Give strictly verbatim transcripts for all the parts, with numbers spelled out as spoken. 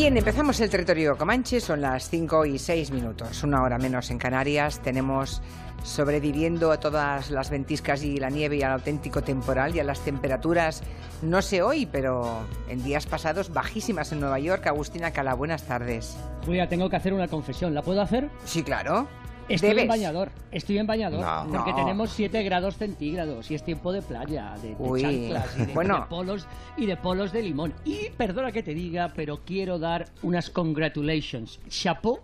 Bien, empezamos el territorio Comanche, son las cinco y seis minutos, una hora menos en Canarias. Tenemos sobreviviendo a todas las ventiscas y la nieve y al auténtico temporal y a las temperaturas, no sé hoy, pero en días pasados bajísimas en Nueva York. Agustina Cala, buenas tardes. Julia, tengo que hacer una confesión, ¿la puedo hacer? Sí, claro. Estoy Debes. en bañador, estoy en bañador, no, porque no. tenemos siete grados centígrados y es tiempo de playa, de, de chanclas y de, bueno. de polos y de polos de limón. Y perdona que te diga, pero quiero dar unas congratulations, chapeau,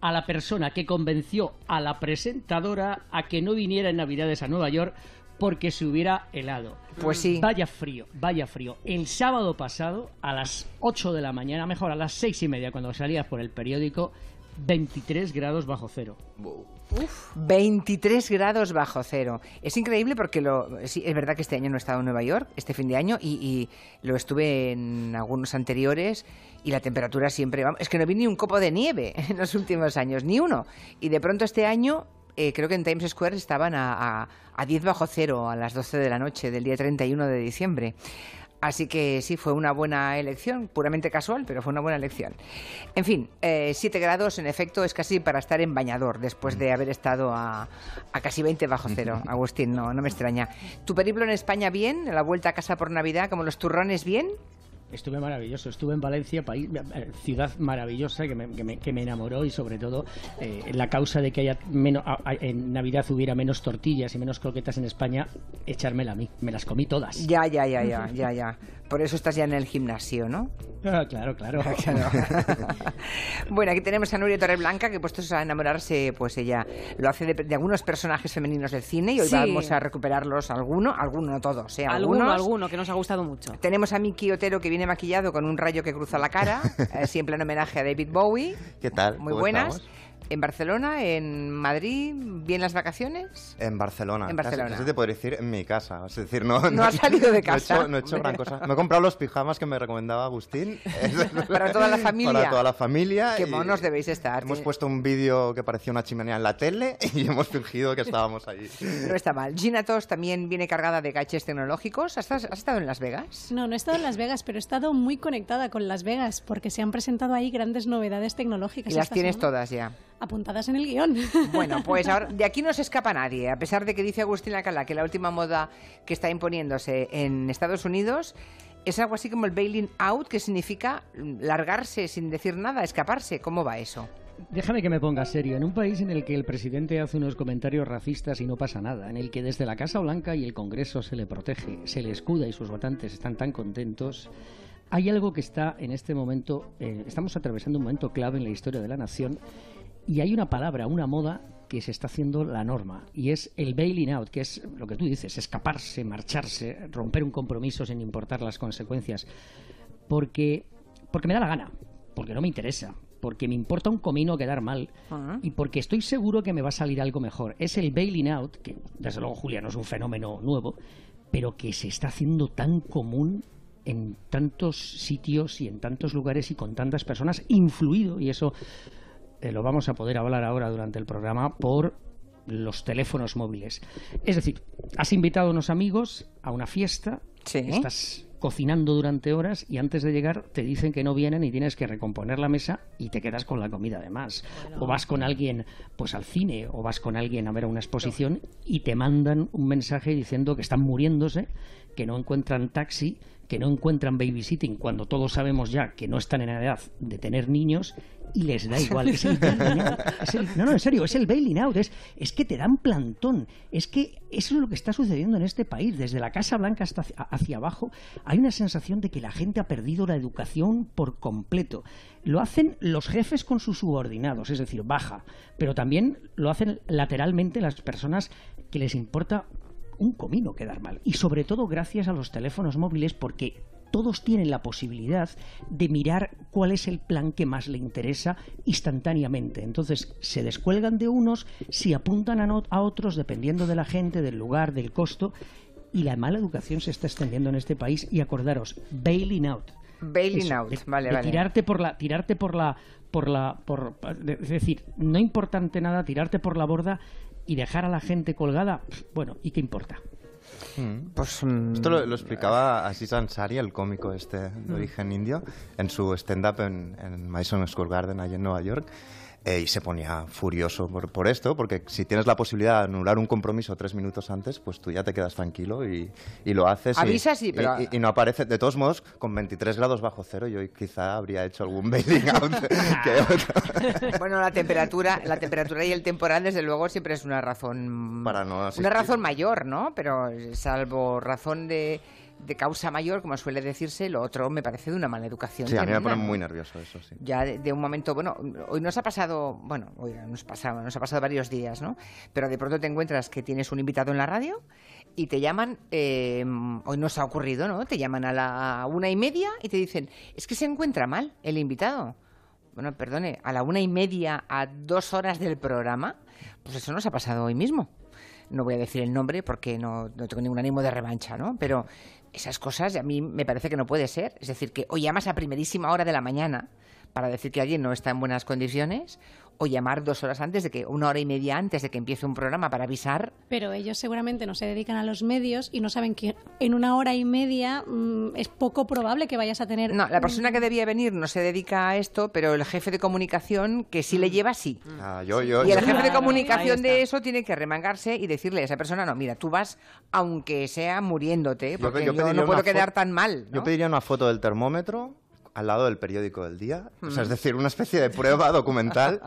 a la persona que convenció a la presentadora a que no viniera en Navidades a Nueva York porque se hubiera helado. Pues sí. Vaya frío, vaya frío. El sábado pasado, a las ocho de la mañana, mejor a las seis y media, cuando salías por el periódico, veintitrés grados bajo cero. Uf. veintitrés grados bajo cero. Es increíble porque lo, sí, es verdad que este año no he estado en Nueva York, este fin de año, y, y lo estuve en algunos anteriores, y la temperatura siempre... Es que no vi ni un copo de nieve en los últimos años, ni uno. Y de pronto este año, eh, creo que en Times Square estaban a, a, a diez bajo cero a las doce de la noche del día treinta y uno de diciembre. Así que sí, fue una buena elección, puramente casual, pero fue una buena elección. En fin, eh, siete grados, en efecto, es casi para estar en bañador, después de haber estado a, a casi veinte bajo cero. Agustín, no, no me extraña. ¿Tu periplo en España bien? ¿La vuelta a casa por Navidad, como los turrones, bien? Estuve maravilloso, estuve en Valencia, país, ciudad maravillosa que me, que me, que me enamoró, y sobre todo eh, la causa de que haya menos, en Navidad hubiera menos tortillas y menos croquetas en España, echármela a mí, me las comí todas. Ya, ya, ya, ya, ya, ya. Por eso estás ya en el gimnasio, ¿no? Ah, claro, claro. claro. Bueno, aquí tenemos a Nuria Torreblanca, que puestos a enamorarse, pues ella lo hace de, de algunos personajes femeninos del cine, y hoy sí. vamos a recuperarlos alguno, alguno no todos, ¿eh? Algunos. Alguno, alguno, que nos ha gustado mucho. Tenemos a Miki Otero, que viene maquillado con un rayo que cruza la cara, eh, siempre en homenaje a David Bowie. ¿Qué tal? Muy buenas. ¿Estamos? ¿En Barcelona? ¿En Madrid? ¿Bien las vacaciones? En Barcelona. En Barcelona. Casi, casi te podría decir en mi casa. Es decir, no, no, no has salido de casa. No he hecho, no he hecho gran cosa. Me he comprado los pijamas que me recomendaba Agustín. Para toda la familia. Para toda la familia. Qué monos debéis estar. Hemos puesto un vídeo que parecía una chimenea en la tele y hemos fingido que estábamos allí. No está mal. Gina Tosh también viene cargada de gadgets tecnológicos. ¿Has, ¿Has estado en Las Vegas? No, no he estado en Las Vegas, pero he estado muy conectada con Las Vegas porque se han presentado ahí grandes novedades tecnológicas. Y las tienes semana. todas ya. Apuntadas en el guión. Bueno, pues ahora de aquí no se escapa nadie, a pesar de que dice Agustín Alcalá que la última moda que está imponiéndose en Estados Unidos es algo así como el bailing out, que significa largarse sin decir nada, escaparse. ¿Cómo va eso? Déjame que me ponga serio. En un país en el que el presidente hace unos comentarios racistas y no pasa nada, en el que desde la Casa Blanca y el Congreso se le protege, se le escuda y sus votantes están tan contentos... Hay algo que está en este momento, eh, estamos atravesando un momento clave en la historia de la nación, y hay una palabra, una moda que se está haciendo la norma, y es el bailing out, que es lo que tú dices, escaparse, marcharse, romper un compromiso sin importar las consecuencias, porque, porque me da la gana, porque no me interesa, porque me importa un comino quedar mal, uh-huh. y porque estoy seguro que me va a salir algo mejor. Es el bailing out, que desde luego, Julia, no es un fenómeno nuevo, pero que se está haciendo tan común en tantos sitios y en tantos lugares y con tantas personas, influido, y eso eh, lo vamos a poder hablar ahora durante el programa, por los teléfonos móviles. Es decir, has invitado a unos amigos a una fiesta, sí. estás cocinando durante horas y antes de llegar te dicen que no vienen y tienes que recomponer la mesa y te quedas con la comida además. Bueno, o vas con alguien pues al cine, o vas con alguien a ver una exposición y te mandan un mensaje diciendo que están muriéndose, que no encuentran taxi, que no encuentran babysitting, cuando todos sabemos ya que no están en edad de tener niños y les da igual. Es el bailing out, es el, no, no, en serio, es el bailing out, es, es que te dan plantón, es que eso es lo que está sucediendo en este país, desde la Casa Blanca hasta hacia abajo. Hay una sensación de que la gente ha perdido la educación por completo. Lo hacen los jefes con sus subordinados, es decir, baja, pero también lo hacen lateralmente las personas que les importa un comino quedar mal, y sobre todo gracias a los teléfonos móviles, porque todos tienen la posibilidad de mirar cuál es el plan que más le interesa instantáneamente. Entonces se descuelgan de unos, se apuntan a, no, a otros, dependiendo de la gente, del lugar, del costo, y la mala educación se está extendiendo en este país. Y acordaros, bailing out. Bailing Eso, out, de, vale, de vale. Tirarte por la, tirarte por la, por la, por, de, es decir, no importante nada, tirarte por la borda y dejar a la gente colgada, bueno, ¿y qué importa? Pues, um, esto lo, lo explicaba Aziz Ansari, el cómico este de origen indio, en su stand-up en, en Madison Square Garden, allí en Nueva York, eh, y se ponía furioso por, por esto, porque si tienes la posibilidad de anular un compromiso tres minutos antes, pues tú ya te quedas tranquilo y, y lo haces. Avisa, y, sí, pero... y, y, y no aparece. De todos modos, con veintitrés grados bajo cero, yo quizá habría hecho algún bailing out que otro. Bueno, la temperatura, la temperatura y el temporal, desde luego, siempre es una razón... Para no asistir. Una razón mayor, ¿no? Pero salvo razón de... de causa mayor, como suele decirse, lo otro me parece de una mala educación. Sí, tremenda. A mí me pone muy nervioso eso, sí. Ya de, de un momento, bueno, hoy nos ha pasado, bueno, hoy nos, pasa, nos ha pasado varios días, ¿no? Pero de pronto te encuentras que tienes un invitado en la radio y te llaman, eh, hoy nos ha ocurrido, ¿no? Te llaman a la una y media y te dicen, es que se encuentra mal el invitado. Bueno, perdone, a la una y media, a dos horas del programa, pues eso nos ha pasado hoy mismo. No voy a decir el nombre porque no, no tengo ningún ánimo de revancha, ¿no? Pero... esas cosas a mí me parece que no puede ser. Es decir, que o llamas a primerísima hora de la mañana para decir que alguien no está en buenas condiciones, o llamar dos horas antes de que, una hora y media antes de que empiece un programa para avisar. Pero ellos seguramente no se dedican a los medios y no saben que en una hora y media mmm, es poco probable que vayas a tener... No, la persona que debía venir no se dedica a esto, pero el jefe de comunicación que sí le lleva, sí. Ah, yo, yo, y el jefe yo. de comunicación de eso tiene que remangarse y decirle a esa persona, no, mira, tú vas aunque sea muriéndote, porque yo, yo, yo no puedo quedar tan mal, ¿no? Yo pediría una foto del termómetro al lado del periódico del día, mm. o sea, es decir, una especie de prueba documental.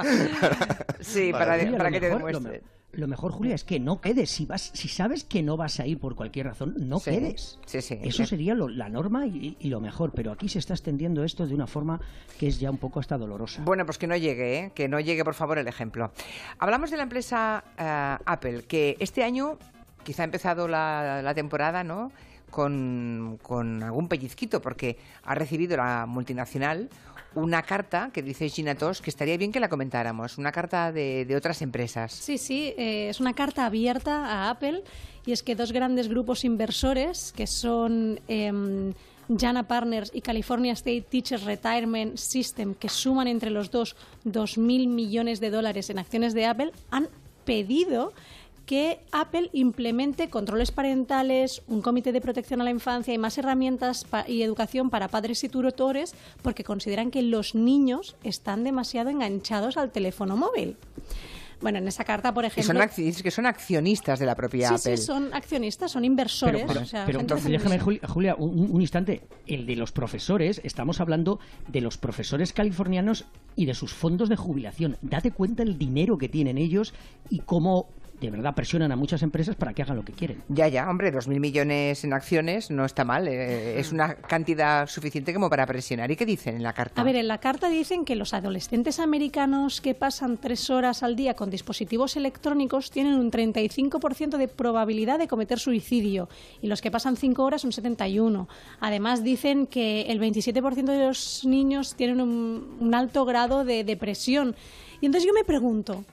Sí, para, para, Julia, para que mejor, te demuestre. Lo, lo mejor, Julia, es que no quedes. Si vas, si sabes que no vas a ir por cualquier razón, no sí. quedes. Sí, sí, Eso claro. sería lo, la norma y, y lo mejor, pero aquí se está extendiendo esto de una forma que es ya un poco hasta dolorosa. Bueno, pues que no llegue, ¿eh? Que no llegue, por favor, el ejemplo. Hablamos de la empresa uh, Apple, que este año quizá ha empezado la, la temporada, ¿no?, Con, con algún pellizquito, porque ha recibido la multinacional una carta que dice Gina Tosh que estaría bien que la comentáramos, una carta de, de otras empresas. Sí, sí, eh, es una carta abierta a Apple, y es que dos grandes grupos inversores, que son eh, Jana Partners y California State Teachers Retirement System, que suman entre los dos dos mil millones de dólares en acciones de Apple, han pedido que Apple implemente controles parentales, un comité de protección a la infancia y más herramientas y educación para padres y tutores, porque consideran que los niños están demasiado enganchados al teléfono móvil. Bueno, en esa carta, por ejemplo... Son que son accionistas de la propia sí, Apple. Sí, son accionistas, son inversores. Pero, pero, o sea, pero entonces, déjame, Julia, un, un instante. El de los profesores, estamos hablando de los profesores californianos y de sus fondos de jubilación. Date cuenta el dinero que tienen ellos y cómo... de verdad presionan a muchas empresas para que hagan lo que quieren. Ya, ya, hombre, dos mil millones en acciones no está mal. Eh, es una cantidad suficiente como para presionar. ¿Y qué dicen en la carta? A ver, en la carta dicen que los adolescentes americanos que pasan tres horas al día con dispositivos electrónicos tienen un treinta y cinco por ciento de probabilidad de cometer suicidio, y los que pasan cinco horas un setenta y uno por ciento. Además, dicen que el veintisiete por ciento de los niños tienen un, un alto grado de depresión. Y entonces yo me pregunto,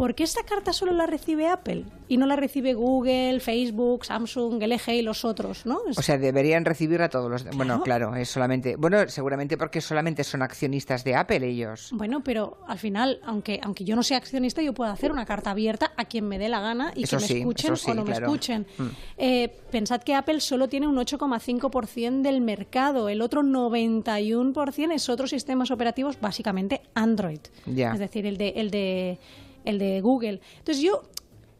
¿por qué esta carta solo la recibe Apple y no la recibe Google, Facebook, Samsung, L G y los otros, ¿no? O sea, deberían recibir a todos los... Claro. Bueno, claro, es solamente... Bueno, seguramente porque solamente son accionistas de Apple ellos. Bueno, pero al final, aunque, aunque yo no sea accionista, yo puedo hacer una carta abierta a quien me dé la gana y eso que me sí, escuchen sí, o no claro. me escuchen. Mm. Eh, pensad que Apple solo tiene un ocho coma cinco por ciento del mercado. El otro noventa y uno por ciento es otros sistemas operativos, básicamente Android. Yeah. Es decir, el de... El de el de Google. Entonces yo,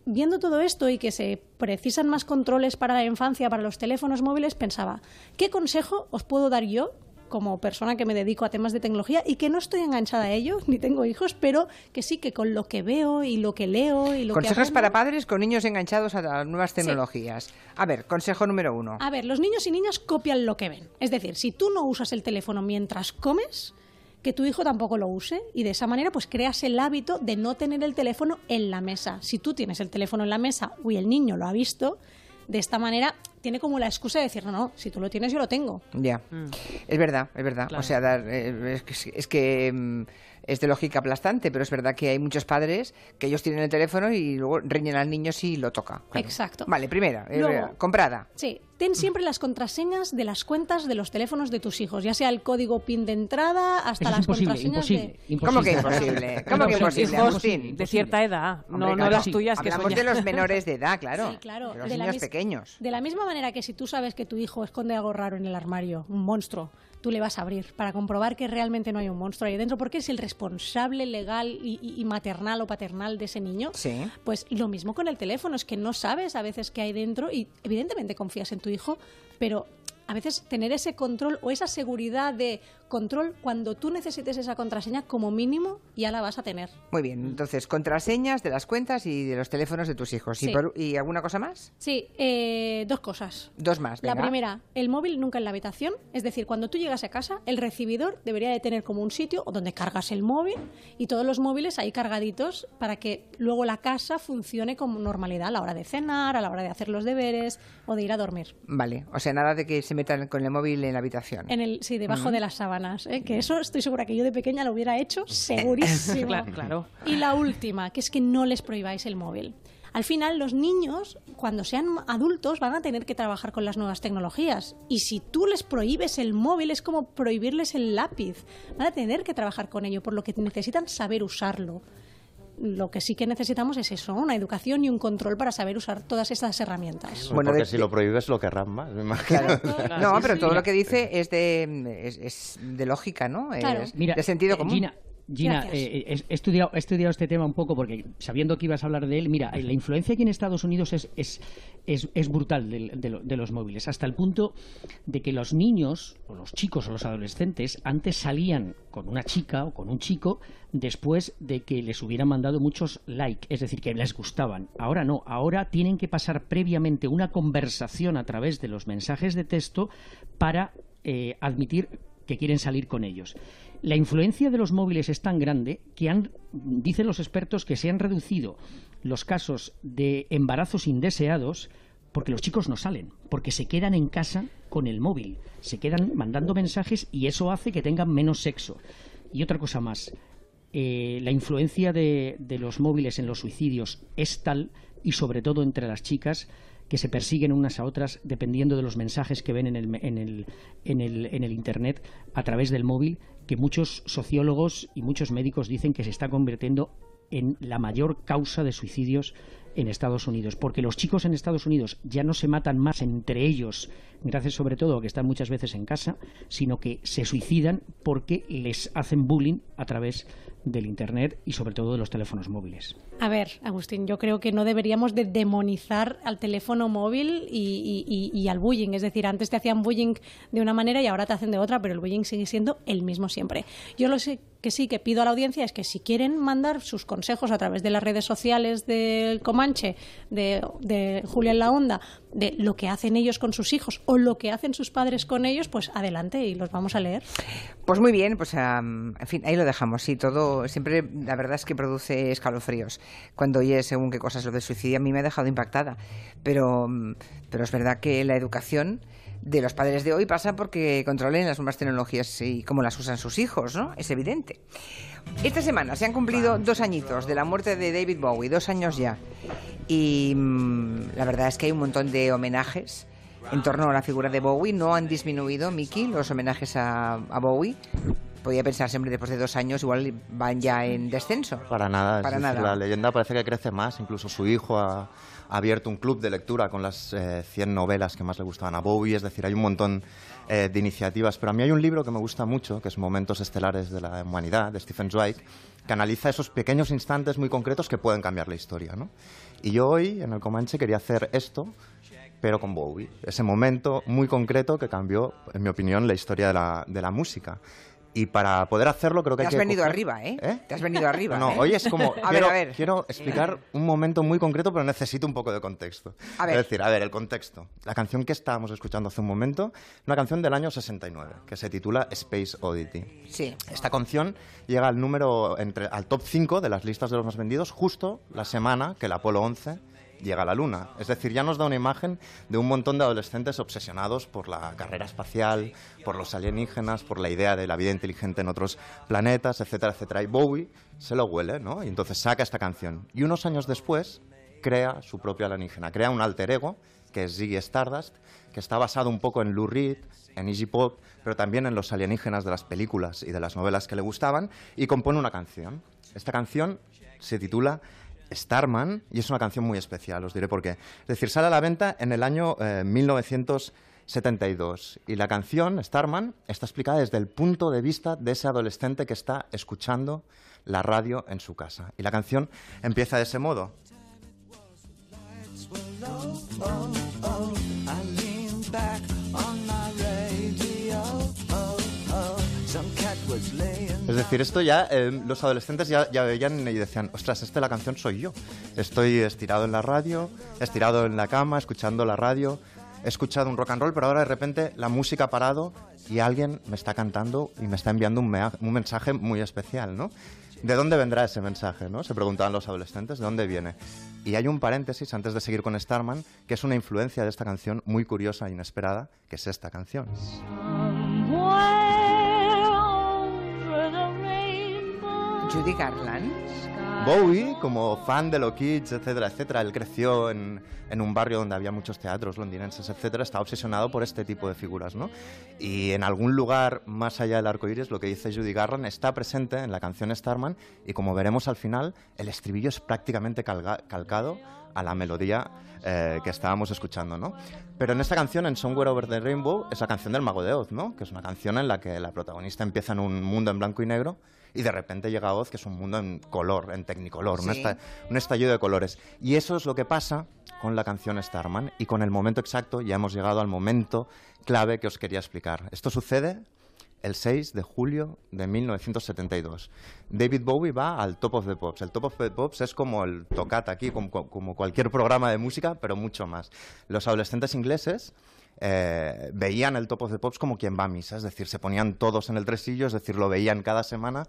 viendo todo esto y que se precisan más controles para la infancia, para los teléfonos móviles, pensaba, ¿qué consejo os puedo dar yo como persona que me dedico a temas de tecnología y que no estoy enganchada a ello, ni tengo hijos, pero que sí que con lo que veo y lo que leo y lo que aprendo... Consejos para padres con niños enganchados a las nuevas tecnologías. Sí. A ver, consejo número uno. A ver, los niños y niñas copian lo que ven. Es decir, si tú no usas el teléfono mientras comes... que tu hijo tampoco lo use, y de esa manera pues creas el hábito de no tener el teléfono en la mesa. Si tú tienes el teléfono en la mesa y el niño lo ha visto, de esta manera tiene como la excusa de decir, no, no, si tú lo tienes yo lo tengo. Ya, mm. es verdad, es verdad. Claro. O sea, dar, eh, es que... Es que es de lógica aplastante, pero es verdad que hay muchos padres que ellos tienen el teléfono y luego riñen al niño si lo toca. Claro. Exacto. Vale, primera, luego, eh, comprada. Sí, ten siempre las contraseñas de las cuentas de los teléfonos de tus hijos, ya sea el código PIN de entrada hasta Eso las contraseñas imposible, de... Imposible, ¿Cómo que imposible? ¿Cómo que imposible, Agustín? De cierta edad, no, Hombre, no claro, las tuyas. Sí. Que Hablamos de los menores de edad, claro, sí, claro. de los de niños la pequeños. De la misma manera que si tú sabes que tu hijo esconde algo raro en el armario, un monstruo, tú le vas a abrir para comprobar que realmente no hay un monstruo ahí dentro, porque es el responsable legal y, y, y maternal o paternal de ese niño. Sí. Pues lo mismo con el teléfono, es que no sabes a veces qué hay dentro y evidentemente confías en tu hijo, pero a veces tener ese control o esa seguridad de control, cuando tú necesites esa contraseña, como mínimo ya la vas a tener. Muy bien, entonces contraseñas de las cuentas y de los teléfonos de tus hijos. Sí. ¿Y, por, ¿Y alguna cosa más? Sí, eh, dos cosas. Dos más, venga. La primera, el móvil nunca en la habitación. Es decir, cuando tú llegas a casa, el recibidor debería de tener como un sitio donde cargas el móvil y todos los móviles ahí cargaditos para que luego la casa funcione con normalidad a la hora de cenar, a la hora de hacer los deberes o de ir a dormir. Vale, o sea, nada de que se metan con el móvil en la habitación. En el, sí, debajo uh-huh. de la sábana. ¿Eh? Que eso estoy segura que yo de pequeña lo hubiera hecho segurísimo. Claro, claro. Y la última, que es que no les prohibáis el móvil. Al final los niños, cuando sean adultos, van a tener que trabajar con las nuevas tecnologías, y si tú les prohíbes el móvil es como prohibirles el lápiz, van a tener que trabajar con ello, por lo que necesitan saber usarlo. Lo que sí que necesitamos es eso, una educación y un control para saber usar todas estas herramientas. Bueno, porque de... si lo prohíbes lo querrán más, me imagino. Claro. No, pero todo lo que dice es de, es, es de lógica, ¿no? Claro. Es Mira, de sentido común. Gina. Gina, eh, eh, he, estudiado, he estudiado este tema un poco porque, sabiendo que ibas a hablar de él, mira, la influencia aquí en Estados Unidos es, es, es, es brutal de, de, de los móviles, hasta el punto de que los niños, o los chicos o los adolescentes, antes salían con una chica o con un chico después de que les hubieran mandado muchos like, es decir, que les gustaban. Ahora no, ahora tienen que pasar previamente una conversación a través de los mensajes de texto para eh, admitir que quieren salir con ellos. La influencia de los móviles es tan grande que han, dicen los expertos, que se han reducido los casos de embarazos indeseados porque los chicos no salen, porque se quedan en casa con el móvil, se quedan mandando mensajes y eso hace que tengan menos sexo. Y otra cosa más, eh, la influencia de, de los móviles en los suicidios es tal, y sobre todo entre las chicas, que se persiguen unas a otras dependiendo de los mensajes que ven en el, en el, en el, en el Internet a través del móvil, que muchos sociólogos y muchos médicos dicen que se está convirtiendo en la mayor causa de suicidios en Estados Unidos, porque los chicos en Estados Unidos ya no se matan más entre ellos, gracias sobre todo a que están muchas veces en casa, sino que se suicidan porque les hacen bullying a través del Internet y sobre todo de los teléfonos móviles. A ver, Agustín, yo creo que no deberíamos de demonizar al teléfono móvil y, y, y al bullying. Es decir, antes te hacían bullying de una manera y ahora te hacen de otra, pero el bullying sigue siendo el mismo siempre. Yo lo sé que sí, que pido a la audiencia es que si quieren mandar sus consejos a través de las redes sociales del Comanche, de, de Julia en la Onda, de lo que hacen ellos con sus hijos o lo que hacen sus padres con ellos, pues adelante y los vamos a leer. Pues muy bien, pues um, en fin, ahí lo dejamos. Sí, todo siempre, la verdad es que produce escalofríos cuando oye según qué cosas lo de suicidio. A mí me ha dejado impactada, pero, pero es verdad que la educación de los padres de hoy pasa porque controlen las nuevas tecnologías y cómo las usan sus hijos, ¿no? Es evidente. Esta semana se han cumplido dos añitos de la muerte de David Bowie, dos años ya. Y mmm, la verdad es que hay un montón de homenajes en torno a la figura de Bowie. No han disminuido, Miki, los homenajes a, a Bowie. Podía pensar siempre, después de dos años, igual van ya en descenso. Para nada. Para nada. La leyenda parece que crece más. Incluso su hijo ha, ha abierto un club de lectura con las eh, cien novelas que más le gustaban a Bowie. Es decir, hay un montón eh, de iniciativas. Pero a mí hay un libro que me gusta mucho, que es Momentos Estelares de la Humanidad, de Stephen Zweig, que analiza esos pequeños instantes muy concretos que pueden cambiar la historia, ¿no? Y yo hoy, en el Comanche, quería hacer esto, pero con Bowie. Ese momento muy concreto que cambió, en mi opinión, la historia de la, de la música. Y para poder hacerlo creo que... Te has hay que venido coger... arriba, ¿eh? ¿eh? Te has venido arriba. No, no, hoy es como... a quiero, ver, a ver. Quiero explicar un momento muy concreto, pero necesito un poco de contexto. A ver. Es decir, a ver, el contexto. La canción que estábamos escuchando hace un momento, una canción del año sesenta y nueve, que se titula Space Oddity. Sí. Esta canción llega al número... Entre, al top cinco de las listas de los más vendidos, justo la semana que el Apolo once... llega a la Luna. Es decir, ya nos da una imagen de un montón de adolescentes obsesionados por la carrera espacial, por los alienígenas, por la idea de la vida inteligente en otros planetas, etcétera, etcétera. Y Bowie se lo huele, ¿no? Y entonces saca esta canción. Y unos años después crea su propia alienígena, crea un alter ego que es Ziggy Stardust, que está basado un poco en Lou Reed, en Iggy Pop, pero también en los alienígenas de las películas y de las novelas que le gustaban, y compone una canción. Esta canción se titula Starman y es una canción muy especial, os diré por qué. Es decir, sale a la venta en el año eh, mil novecientos setenta y dos y la canción Starman está explicada desde el punto de vista de ese adolescente que está escuchando la radio en su casa. Y la canción empieza de ese modo. Es decir, esto ya, eh, los adolescentes ya, ya veían y decían, ostras, esta la canción soy yo. Estoy estirado en la radio, estirado en la cama, escuchando la radio, he escuchado un rock and roll, pero ahora de repente la música ha parado y alguien me está cantando y me está enviando un, mea, un mensaje muy especial, ¿no? ¿De dónde vendrá ese mensaje, no? Se preguntaban los adolescentes, ¿de dónde viene? Y hay un paréntesis antes de seguir con Starman, que es una influencia de esta canción muy curiosa e inesperada, que es esta canción. Judy Garland. Bowie, como fan de los Kids, etcétera, etcétera, él creció en, en un barrio donde había muchos teatros londinenses, etcétera, estaba obsesionado por este tipo de figuras, ¿no? Y en algún lugar más allá del arco iris, lo que dice Judy Garland está presente en la canción Starman y, como veremos al final, el estribillo es prácticamente calga, calcado a la melodía eh, que estábamos escuchando, ¿no? Pero en esta canción, en Somewhere Over the Rainbow, es la canción del Mago de Oz, ¿no? Que es una canción en la que la protagonista empieza en un mundo en blanco y negro y de repente llega Oz, que es un mundo en color, en tecnicolor, sí. un, esta, un estallido de colores. Y eso es lo que pasa con la canción Starman y con el momento exacto, ya hemos llegado al momento clave que os quería explicar. Esto sucede el seis de julio de mil novecientos setenta y dos. David Bowie va al Top of the Pops. El Top of the Pops es como el Toccata aquí, como, como cualquier programa de música, pero mucho más. Los adolescentes ingleses Eh, veían el Top of the Pops como quien va a misa, es decir, se ponían todos en el tresillo, es decir, lo veían cada semana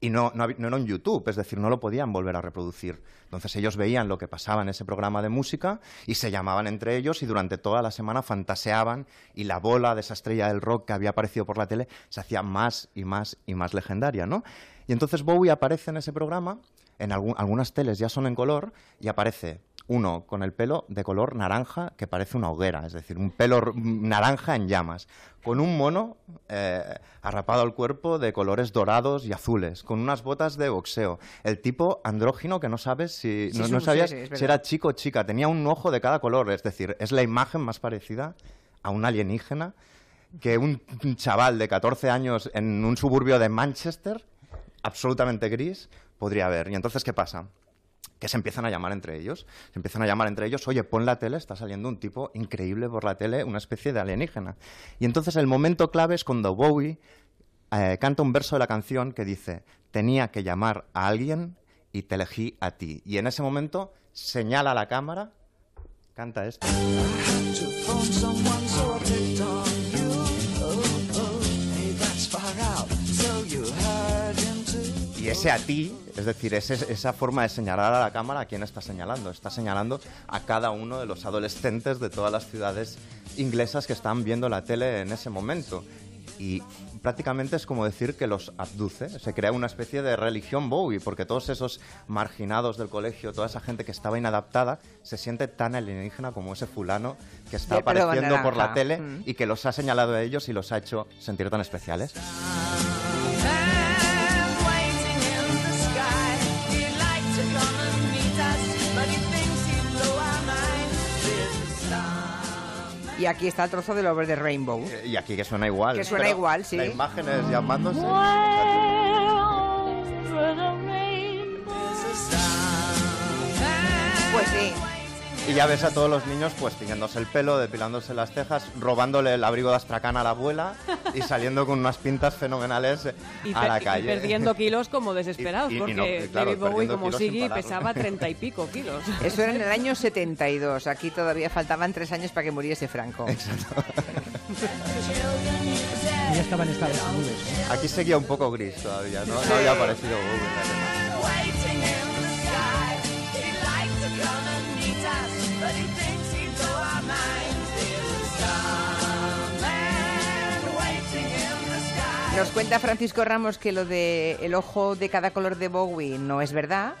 y no, no, no era un YouTube, es decir, no lo podían volver a reproducir. Entonces ellos veían lo que pasaba en ese programa de música y se llamaban entre ellos y durante toda la semana fantaseaban y la bola de esa estrella del rock que había aparecido por la tele se hacía más y más y más legendaria, ¿no? Y entonces Bowie aparece en ese programa, en algún, algunas teles ya son en color y aparece uno con el pelo de color naranja que parece una hoguera, es decir, un pelo naranja en llamas, con un mono eh, arrapado al cuerpo de colores dorados y azules, con unas botas de boxeo. El tipo andrógino que no sabes si, sí, no, no sabías sí, si era chico o chica, tenía un ojo de cada color, es decir, es la imagen más parecida a un alienígena que un chaval de catorce años en un suburbio de Manchester, absolutamente gris, podría haber. ¿Y entonces qué pasa? Que se empiezan a llamar entre ellos, se empiezan a llamar entre ellos, oye, pon la tele, está saliendo un tipo increíble por la tele, una especie de alienígena. Y entonces el momento clave es cuando Bowie eh, canta un verso de la canción que dice, tenía que llamar a alguien y te elegí a ti. Y en ese momento señala a la cámara, canta esto. Y ese a ti, es decir, ese, esa forma de señalar a la cámara, ¿a quién está señalando? Está señalando a cada uno de los adolescentes de todas las ciudades inglesas que están viendo la tele en ese momento. Y prácticamente es como decir que los abduce, se crea una especie de religión Bowie, porque todos esos marginados del colegio, toda esa gente que estaba inadaptada, se siente tan alienígena como ese fulano que está apareciendo por la tele mm. y que los ha señalado a ellos y los ha hecho sentir tan especiales. Y aquí está el trozo del Over the Rainbow. Y aquí que suena igual. Que suena pero igual, sí. La imagen es llamándose. Pues sí. Y ya ves a todos los niños pues tiñéndose el pelo, depilándose las cejas, robándole el abrigo de astracán a la abuela y saliendo con unas pintas fenomenales y a la calle. Y perdiendo kilos como desesperados, y, y, porque y no, y claro, David Bowie como Siggy pesaba treinta y pico kilos. Eso era en el año setenta y dos, aquí todavía faltaban tres años para que muriese Franco. Exacto. Ya estaban estables. Aquí seguía un poco gris todavía, ¿no? Sí. No había aparecido Bowie. Nos cuenta Francisco Ramos que lo de el ojo de cada color de Bowie no es verdad,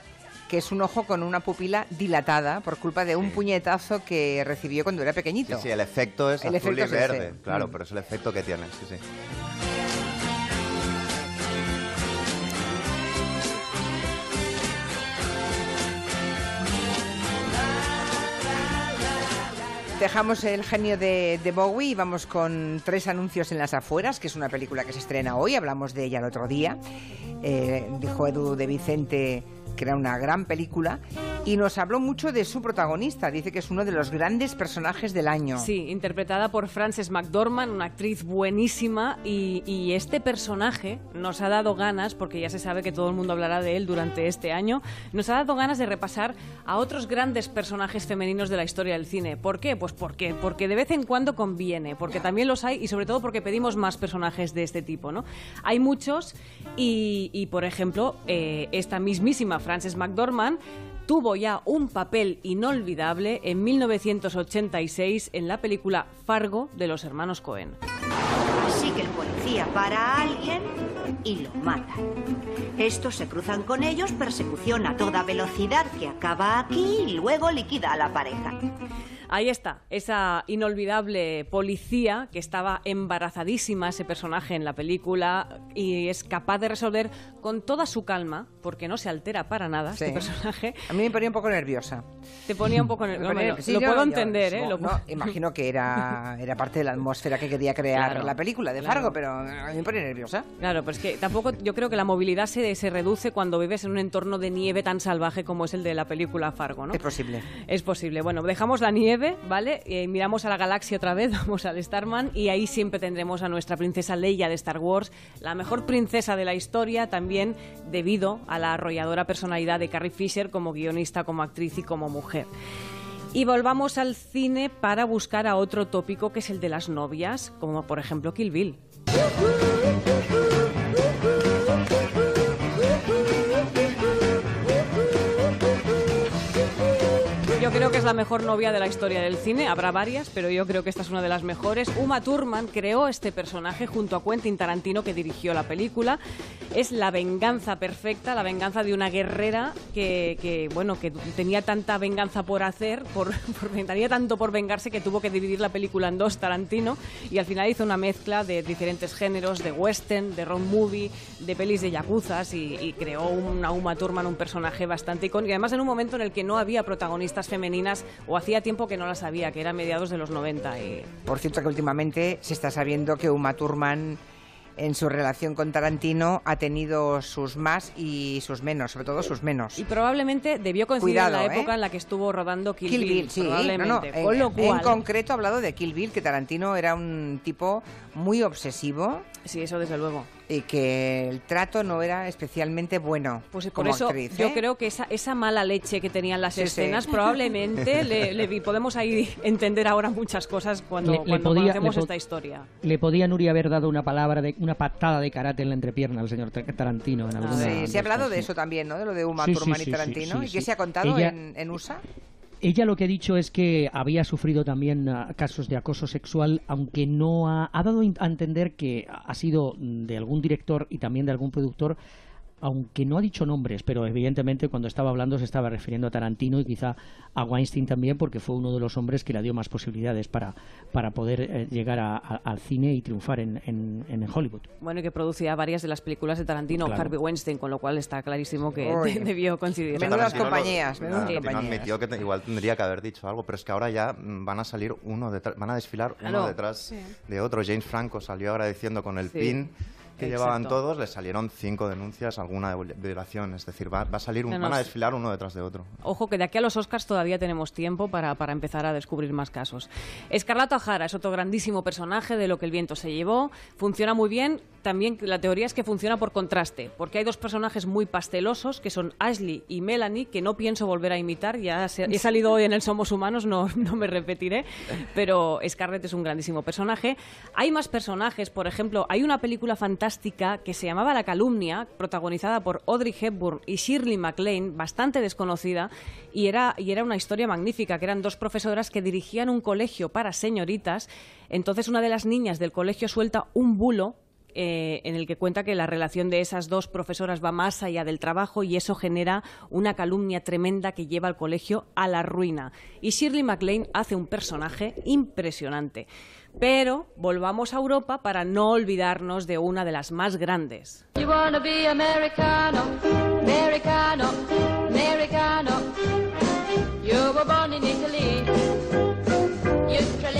que es un ojo con una pupila dilatada por culpa de un sí. puñetazo que recibió cuando era pequeñito. Sí, sí, el efecto es el azul efecto y verde, ese. claro, mm. pero es el efecto que tiene, sí, sí. Dejamos el genio de, de Bowie y vamos con Tres anuncios en las afueras, que es una película que se estrena hoy, hablamos de ella el otro día. Eh, dijo Edu de Vicente que era una gran película y nos habló mucho de su protagonista. Dice que es uno de los grandes personajes del año. Sí, interpretada por Frances McDormand, una actriz buenísima, y, y este personaje nos ha dado ganas, porque ya se sabe que todo el mundo hablará de él durante este año, nos ha dado ganas de repasar a otros grandes personajes femeninos de la historia del cine. ¿Por qué? Pues porque, porque de vez en cuando conviene, porque también los hay y sobre todo porque pedimos más personajes de este tipo, ¿no? Hay muchos y, y por ejemplo, eh, esta mismísima Frances McDormand tuvo ya un papel inolvidable en mil novecientos ochenta y seis en la película Fargo de los hermanos Coen. Así que el policía para a alguien y lo mata. Estos se cruzan con ellos, persecución a toda velocidad que acaba aquí y luego liquida a la pareja. Ahí está, esa inolvidable policía que estaba embarazadísima, ese personaje en la película, y es capaz de resolver con toda su calma, porque no se altera para nada sí. este personaje. A mí me ponía un poco nerviosa. Te ponía un poco nerviosa. Ponía... No, sí, lo yo, puedo entender, yo, ¿eh? No, no, imagino que era, era parte de la atmósfera que quería crear claro, la película de Fargo, claro. pero a mí me ponía nerviosa. Claro, pero es que tampoco yo creo que la movilidad se, se reduce cuando vives en un entorno de nieve tan salvaje como es el de la película Fargo, ¿no? Es posible. Es posible. Bueno, dejamos la nieve, ¿vale? Eh, miramos a la galaxia otra vez, vamos al Starman, y ahí siempre tendremos a nuestra princesa Leia de Star Wars, la mejor princesa de la historia, también debido a la arrolladora personalidad de Carrie Fisher como guionista, como actriz y como mujer. Y volvamos al cine para buscar a otro tópico que es el de las novias, como por ejemplo Kill Bill. Yo creo que es la mejor novia de la historia del cine, habrá varias, pero yo creo que esta es una de las mejores. Uma Thurman creó este personaje junto a Quentin Tarantino, que dirigió la película. Es la venganza perfecta, la venganza de una guerrera que, que bueno, que tenía tanta venganza por hacer, por, por, tenía tanto por vengarse que tuvo que dividir la película en dos, Tarantino, y al final hizo una mezcla de diferentes géneros, de western, de road movie, de pelis de yakuzas, y, y creó una Uma Thurman, un personaje bastante icónico, y además en un momento en el que no había protagonistas femeninas femeninas, o hacía tiempo que no las había, que era mediados de los noventa. Y... Por cierto, que últimamente se está sabiendo que Uma Thurman, en su relación con Tarantino, ha tenido sus más y sus menos, sobre todo sus menos. Y probablemente debió coincidir en la época eh? en la que estuvo rodando Kill, Kill Bill, Bill. Sí, probablemente. No, no, en, con lo cual... en concreto ha hablado de Kill Bill, que Tarantino era un tipo muy obsesivo. Sí, eso desde luego. Y que el trato no era especialmente bueno. Pues por eso actriz, ¿eh? yo creo que esa, esa mala leche que tenían las sí, escenas sí. probablemente le, le podemos ahí entender ahora muchas cosas cuando, le, cuando le podía, conocemos esta historia. Le podía Nuria haber dado una palabra de una patada de karate en la entrepierna al señor Tarantino. En alguna, sí, se ha hablado de eso también, ¿no? De lo de Uma sí, Thurman sí, sí, y Tarantino. Sí, sí, sí. ¿Y qué se ha contado Ella... en, en U S A? Ella lo que ha dicho es que había sufrido también casos de acoso sexual, aunque no ha, ha dado a entender que ha sido de algún director y también de algún productor, aunque no ha dicho nombres, pero evidentemente cuando estaba hablando se estaba refiriendo a Tarantino y quizá a Weinstein también, porque fue uno de los hombres que le dio más posibilidades para, para poder llegar a, a, al cine y triunfar en, en, en Hollywood. Bueno, y que producía varias de las películas de Tarantino, claro. Harvey Weinstein, con lo cual está clarísimo que de, debió coincidir. Menudas compañías. Menudas compañías. Tarantino admitió que te, igual tendría que haber dicho algo, pero es que ahora ya van a salir uno detrás, van a desfilar uno claro. detrás sí. de otro. James Franco salió agradeciendo con el sí. pin. que Exacto. llevaban todos, les salieron cinco denuncias, alguna violación, es decir, va, va a salir un, no, no, van a desfilar uno detrás de otro. Ojo, que de aquí a los Oscars todavía tenemos tiempo para, para empezar a descubrir más casos. Escarlata O'Hara es otro grandísimo personaje de Lo que el viento se llevó, funciona muy bien, también la teoría es que funciona por contraste, porque hay dos personajes muy pastelosos, que son Ashley y Melanie, que no pienso volver a imitar, ya se, he salido hoy en el Somos Humanos, no, no me repetiré, pero Scarlett es un grandísimo personaje. Hay más personajes, por ejemplo, hay una película fantástica que se llamaba La calumnia, protagonizada por Audrey Hepburn y Shirley MacLaine, bastante desconocida, y era, y era una historia magnífica, que eran dos profesoras que dirigían un colegio para señoritas. Entonces una de las niñas del colegio suelta un bulo eh, en el que cuenta que la relación de esas dos profesoras va más allá del trabajo y eso genera una calumnia tremenda que lleva al colegio a la ruina. Y Shirley MacLaine hace un personaje impresionante. Pero volvamos a Europa para no olvidarnos de una de las más grandes. You wanna be Americano, Americano, Americano. You were born in Italy.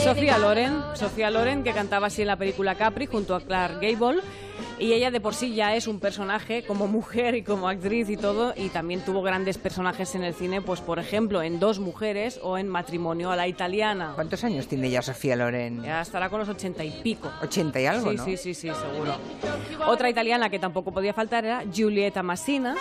Sofía Loren, Sofía Loren, que cantaba así en la película Capri junto a Clark Gable. Y ella de por sí ya es un personaje como mujer y como actriz y todo, y también tuvo grandes personajes en el cine, pues por ejemplo en Dos mujeres o en Matrimonio a la italiana. ¿Cuántos años tiene ya Sofía Loren? Ya estará con los ochenta y pico. ¿Ochenta y algo, sí, no? Sí, sí, sí, seguro. Otra italiana que tampoco podía faltar era Giulietta Masina.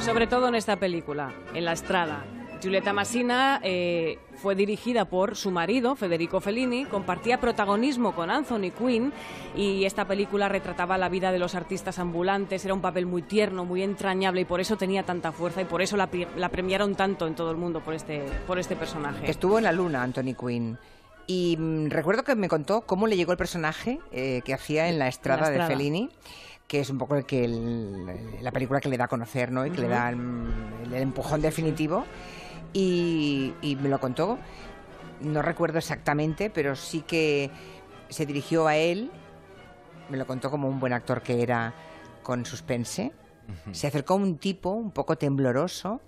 Sobre todo en esta película, en La Strada. Giulietta Masina eh, fue dirigida por su marido, Federico Fellini, compartía protagonismo con Anthony Quinn y esta película retrataba la vida de los artistas ambulantes, era un papel muy tierno, muy entrañable y por eso tenía tanta fuerza y por eso la, la premiaron tanto en todo el mundo por este, por este personaje. Estuvo en la luna Anthony Quinn. Y mm, recuerdo que me contó cómo le llegó el personaje eh, que hacía en La Strada de Fellini, que es un poco el que el, la película que le da a conocer, ¿no? Y que uh-huh. le da el, el empujón definitivo. Y, y me lo contó, no recuerdo exactamente, pero sí que se dirigió a él, me lo contó como un buen actor que era, con suspense. Uh-huh. Se acercó un tipo un poco tembloroso,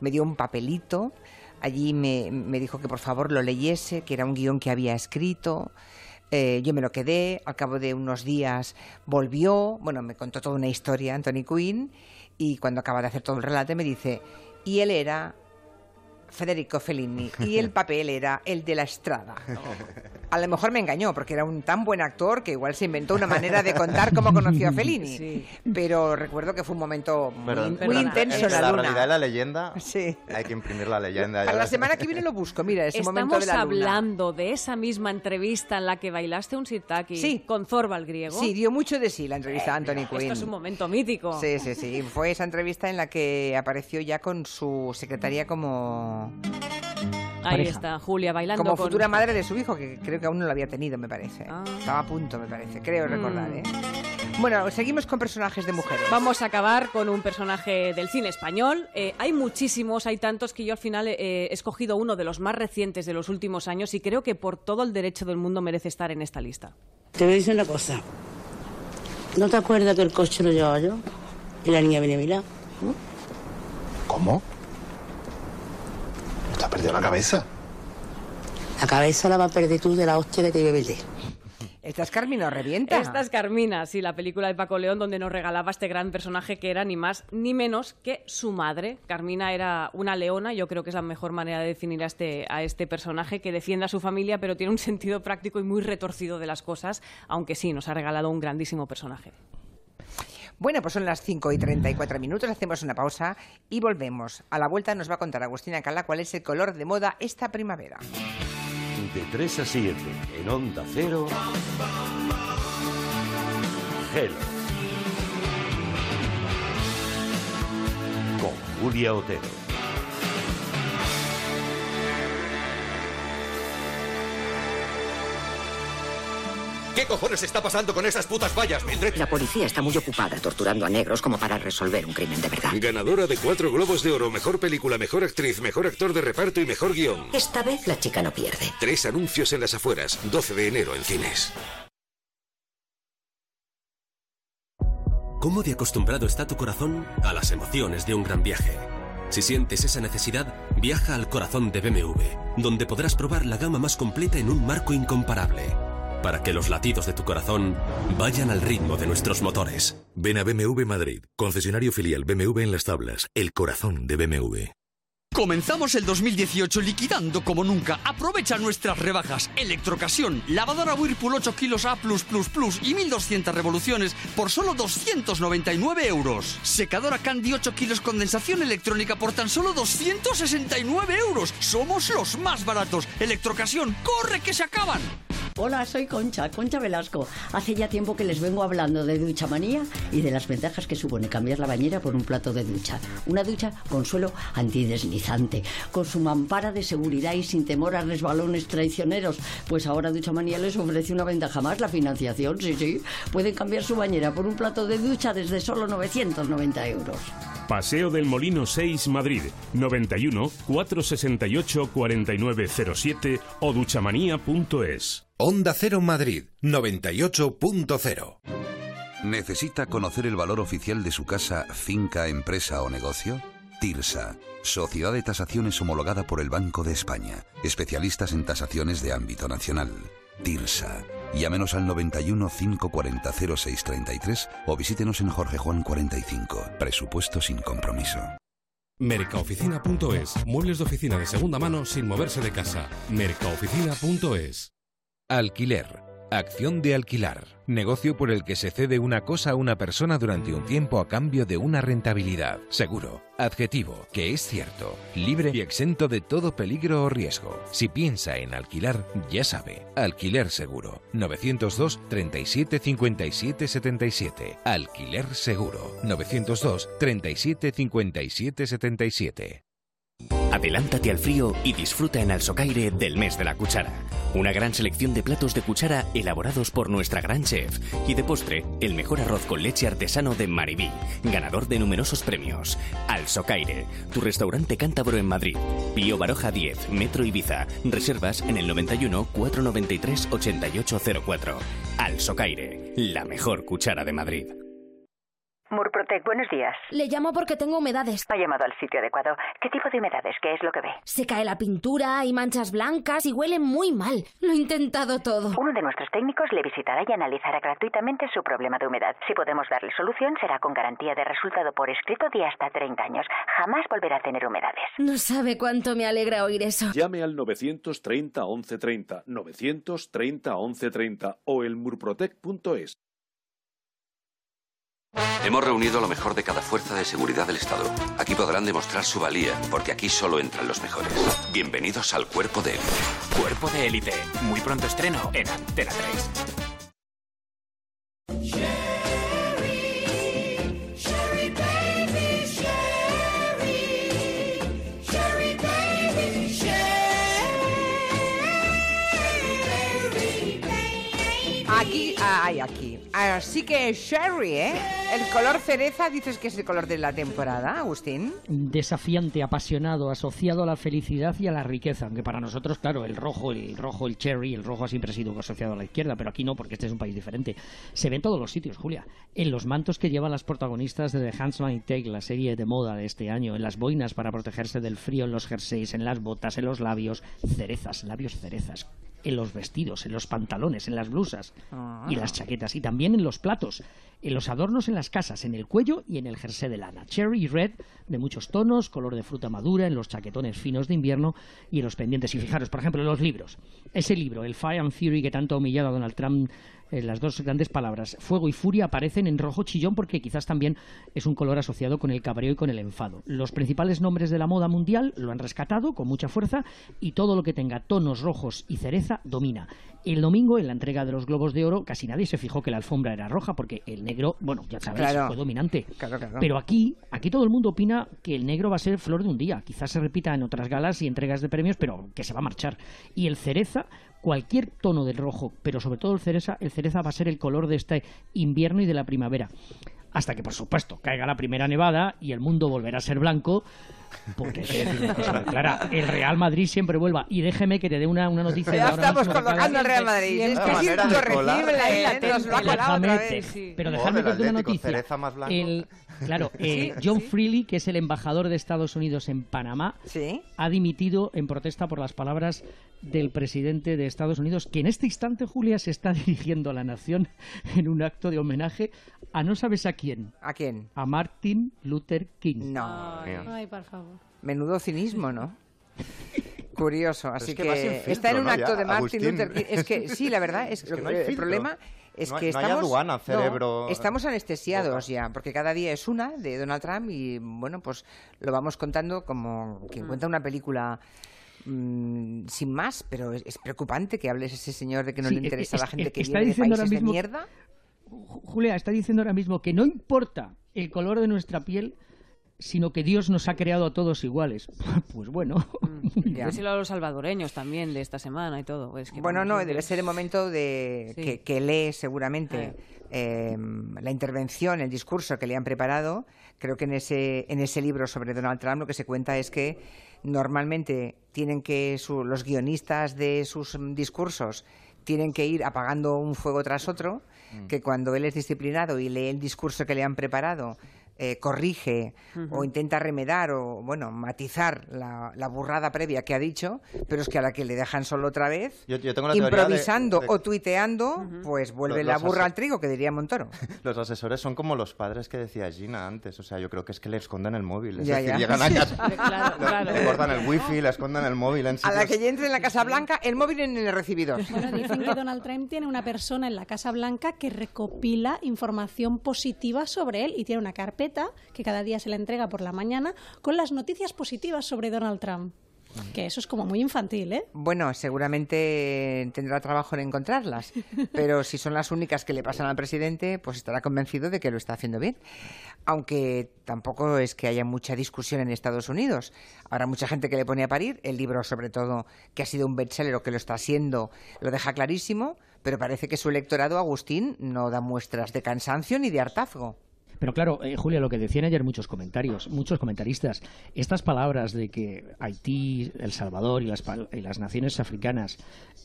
me dio un papelito, allí me, me dijo que por favor lo leyese, que era un guión que había escrito. Eh, yo me lo quedé, al cabo de unos días volvió, bueno, me contó toda una historia Anthony Quinn, y cuando acaba de hacer todo el relato me dice, y él era Federico Fellini, y el papel era el de La Strada. A lo mejor me engañó, porque era un tan buen actor que igual se inventó una manera de contar cómo conoció a Fellini. Sí. Pero recuerdo que fue un momento muy, pero, muy pero intenso en la, la luna. La realidad y la leyenda, sí. Hay que imprimir la leyenda. A la semana que viene lo busco, mira, ese Estamos momento de la luna. Estamos hablando de esa misma entrevista en la que bailaste un sirtaki, sí, con Zorba el griego. Sí, dio mucho de sí la entrevista eh, a Anthony Quinn. Esto es un momento mítico. Sí, sí, sí. Fue esa entrevista en la que apareció ya con su secretaria como... Ahí pareja. Está, Julia bailando. Como con... futura madre de su hijo, que creo que aún no lo había tenido, me parece. Ah. Estaba a punto, me parece, creo mm. recordar, ¿eh? Bueno, seguimos con personajes de mujeres. Vamos a acabar con un personaje del cine español. Eh, hay muchísimos, hay tantos que yo al final eh, he escogido uno de los más recientes de los últimos años y creo que por todo el derecho del mundo merece estar en esta lista. Te voy a decir una cosa. ¿No te acuerdas que el coche lo llevaba yo? Y la niña viene a mi lado. ¿No? ¿Cómo? ¿Te has perdido la cabeza? La cabeza la va a perder tú de la hostia que te iba a perder. Esta es Carmina, revienta. Esta es Carmina, sí, la película de Paco León donde nos regalaba este gran personaje que era ni más ni menos que su madre. Carmina era una leona, yo creo que es la mejor manera de definir a este, a este personaje, que defiende a su familia pero tiene un sentido práctico y muy retorcido de las cosas, aunque sí, nos ha regalado un grandísimo personaje. Bueno, pues son las cinco y treinta y cuatro minutos, hacemos una pausa y volvemos. A la vuelta nos va a contar Agustina Cala cuál es el color de moda esta primavera. De tres a siete, en Onda Cero, Hello. Con Julia Otero. ¿Qué cojones está pasando con esas putas vallas, Mildred? La policía está muy ocupada torturando a negros como para resolver un crimen de verdad. Ganadora de cuatro Globos de Oro, mejor película, mejor actriz, mejor actor de reparto y mejor guión. Esta vez la chica no pierde. Tres anuncios en las afueras, doce de enero en cines. ¿Cómo de acostumbrado está tu corazón a las emociones de un gran viaje? Si sientes esa necesidad, viaja al corazón de B M W, donde podrás probar la gama más completa en un marco incomparable. Para que los latidos de tu corazón vayan al ritmo de nuestros motores. Ven a B M W Madrid, concesionario filial B M W en Las Tablas, el corazón de B M W. Comenzamos el dos mil dieciocho liquidando como nunca. Aprovecha nuestras rebajas. Electrocasión, lavadora Whirlpool ocho kilos A+++ y mil doscientas revoluciones por solo doscientos noventa y nueve euros. Secadora Candy ocho kilos condensación electrónica por tan solo doscientos sesenta y nueve euros. Somos los más baratos. Electrocasión, corre que se acaban. Hola, soy Concha, Concha Velasco. Hace ya tiempo que les vengo hablando de Duchamanía y de las ventajas que supone cambiar la bañera por un plato de ducha. Una ducha con suelo antideslizante, con su mampara de seguridad y sin temor a resbalones traicioneros. Pues ahora Duchamanía les ofrece una ventaja más, la financiación, sí, sí. Pueden cambiar su bañera por un plato de ducha desde solo novecientos noventa euros. Paseo del Molino seis, Madrid, noventa y uno, cuatrocientos sesenta y ocho, cuarenta y nueve cero siete o duchamanía punto es. Onda Cero Madrid, noventa y ocho punto cero. ¿Necesita conocer el valor oficial de su casa, finca, empresa o negocio? TIRSA, Sociedad de Tasaciones homologada por el Banco de España, especialistas en tasaciones de ámbito nacional. TIRSA. Llámenos al noventa y uno, cinco cuarenta, cero seis treinta y tres o visítenos en Jorge Juan cuarenta y cinco. Presupuesto sin compromiso. Mercaoficina punto es. Muebles de oficina de segunda mano sin moverse de casa. Mercaoficina punto es. Alquiler. Acción de alquilar. Negocio por el que se cede una cosa a una persona durante un tiempo a cambio de una rentabilidad. Seguro. Adjetivo. Que es cierto. Libre y exento de todo peligro o riesgo. Si piensa en alquilar, ya sabe. Alquiler seguro. novecientos dos, treinta y siete, cincuenta y siete, setenta y siete. Alquiler seguro. novecientos dos, treinta y siete, cincuenta y siete, setenta y siete. Adelántate al frío y disfruta en Alsocaire del mes de la cuchara. Una gran selección de platos de cuchara elaborados por nuestra gran chef. Y de postre, el mejor arroz con leche artesano de Maribí, ganador de numerosos premios. Alsocaire, tu restaurante cántabro en Madrid. Pío Baroja diez, Metro Ibiza. Reservas en el noventa y uno, cuatrocientos noventa y tres, ochenta y ocho cero cuatro. Alsocaire, la mejor cuchara de Madrid. Murprotec, buenos días. Le llamo porque tengo humedades. Ha llamado al sitio adecuado. ¿Qué tipo de humedades? ¿Qué es lo que ve? Se cae la pintura, hay manchas blancas y huele muy mal. Lo he intentado todo. Uno de nuestros técnicos le visitará y analizará gratuitamente su problema de humedad. Si podemos darle solución, será con garantía de resultado por escrito de hasta treinta años. Jamás volverá a tener humedades. No sabe cuánto me alegra oír eso. Llame al novecientos treinta, once treinta, novecientos treinta, once treinta o el murprotec punto es. Hemos reunido lo mejor de cada fuerza de seguridad del Estado. Aquí podrán demostrar su valía, porque aquí solo entran los mejores. Bienvenidos al Cuerpo de Élite. Cuerpo de Élite. Muy pronto estreno en Antena tres. Sherry, Sherry baby, Sherry, Sherry baby, Sherry, Sherry baby. Aquí hay aquí. Así que Sherry, ¿eh? El color cereza, dices que es el color de la temporada, Agustín. Desafiante, apasionado, asociado a la felicidad y a la riqueza. Aunque para nosotros, claro, el rojo, el rojo, el cherry, el rojo siempre ha sido asociado a la izquierda, pero aquí no, porque este es un país diferente. Se ve en todos los sitios, Julia. En los mantos que llevan las protagonistas de The Handmaid's Tale, la serie de moda de este año, en las boinas para protegerse del frío, en los jerseys, en las botas, en los labios, cerezas, labios cerezas. En los vestidos, en los pantalones, en las blusas ah. y las chaquetas, y también en los platos, en los adornos en las casas, en el cuello y en el jersey de lana. Cherry red de muchos tonos, color de fruta madura, en los chaquetones finos de invierno y en los pendientes. Y fijaros, por ejemplo, en los libros. Ese libro, el Fire and Fury, que tanto ha humillado a Donald Trump, eh, las dos grandes palabras, fuego y furia, aparecen en rojo chillón porque quizás también es un color asociado con el cabreo y con el enfado. Los principales nombres de la moda mundial lo han rescatado con mucha fuerza y todo lo que tenga tonos rojos y cereza domina. El domingo, en la entrega de los Globos de Oro, casi nadie se fijó que la alfombra era roja porque el negro, bueno, ya sabéis, claro, fue dominante. Claro, claro. Pero aquí, aquí todo el mundo opina que el negro va a ser flor de un día. Quizás se repita en otras galas y entregas de premios, pero que se va a marchar. Y el cereza, cualquier tono del rojo, pero sobre todo el cereza, el cereza va a ser el color de este invierno y de la primavera. Hasta que, por supuesto, caiga la primera nevada y el mundo volverá a ser blanco. Porque Clara, el Real Madrid siempre vuelva. Y déjeme que te dé una, una noticia. Ya estamos colocando al Real Madrid. Es que es incorregible. Pero dejadme que te dé una noticia. El, claro, eh, John Freely, que es el embajador de Estados Unidos en Panamá, ¿sí? ha dimitido en protesta por las palabras del presidente de Estados Unidos, que en este instante, Julia, se está dirigiendo a la nación en un acto de homenaje a no sabes a quién. ¿A quién? A Martin Luther King. No. Ay, ay, por favor. Menudo cinismo, ¿no? Curioso. Así que, que filtro, está en un ¿no? acto ya, de Martin Agustín. Luther King. Es que sí, la verdad es, es que, que no el filtro. Problema es no hay, que estamos, no hay aduana, cerebro. No, estamos anestesiados ya, porque cada día es una de Donald Trump y bueno, pues lo vamos contando como quien cuenta una película. mmm, sin más, pero es, es preocupante que hables a ese señor de que no sí, le interesa es, a la gente es, que viene de países mismo, de mierda. Julia, está diciendo ahora mismo que no importa el color de nuestra piel, sino que Dios nos ha creado a todos iguales. Pues bueno. Yo sí lo a los salvadoreños también de esta semana y todo. Pues que bueno, no, no debe ser el momento de sí. que, que lee seguramente eh, la intervención, el discurso que le han preparado. Creo que en ese, en ese libro sobre Donald Trump lo que se cuenta es que normalmente tienen que su, los guionistas de sus discursos tienen que ir apagando un fuego tras otro, que cuando él es disciplinado y lee el discurso que le han preparado, Eh, corrige uh-huh. o intenta remedar o, bueno, matizar la, la burrada previa que ha dicho, pero es que a la que le dejan solo otra vez, yo, yo tengo la improvisando de, de... o tuiteando, uh-huh. pues vuelve los, la los burra ases... al trigo, que diría Montoro. Los asesores son como los padres que decía Gina antes, o sea, yo creo que es que le esconden el móvil, es ya, decir, ya. llegan a casa, claro, claro. le cortan el wifi, le esconden el móvil. En sitios... A la que ya entre en la Casa Blanca, el móvil en el recibidor. Bueno, dicen que Donald Trump tiene una persona en la Casa Blanca que recopila información positiva sobre él y tiene una carpeta que cada día se la entrega por la mañana con las noticias positivas sobre Donald Trump. Que eso es como muy infantil, ¿eh? Bueno, seguramente tendrá trabajo en encontrarlas, pero si son las únicas que le pasan al presidente, pues estará convencido de que lo está haciendo bien. Aunque tampoco es que haya mucha discusión en Estados Unidos. Habrá mucha gente que le pone a parir. El libro, sobre todo, que ha sido un bestseller o que lo está haciendo, lo deja clarísimo, pero parece que su electorado, Agustín, no da muestras de cansancio ni de hartazgo. Pero claro, eh, Julia, lo que decían ayer muchos comentarios, muchos comentaristas, estas palabras de que Haití, El Salvador y las, y las naciones africanas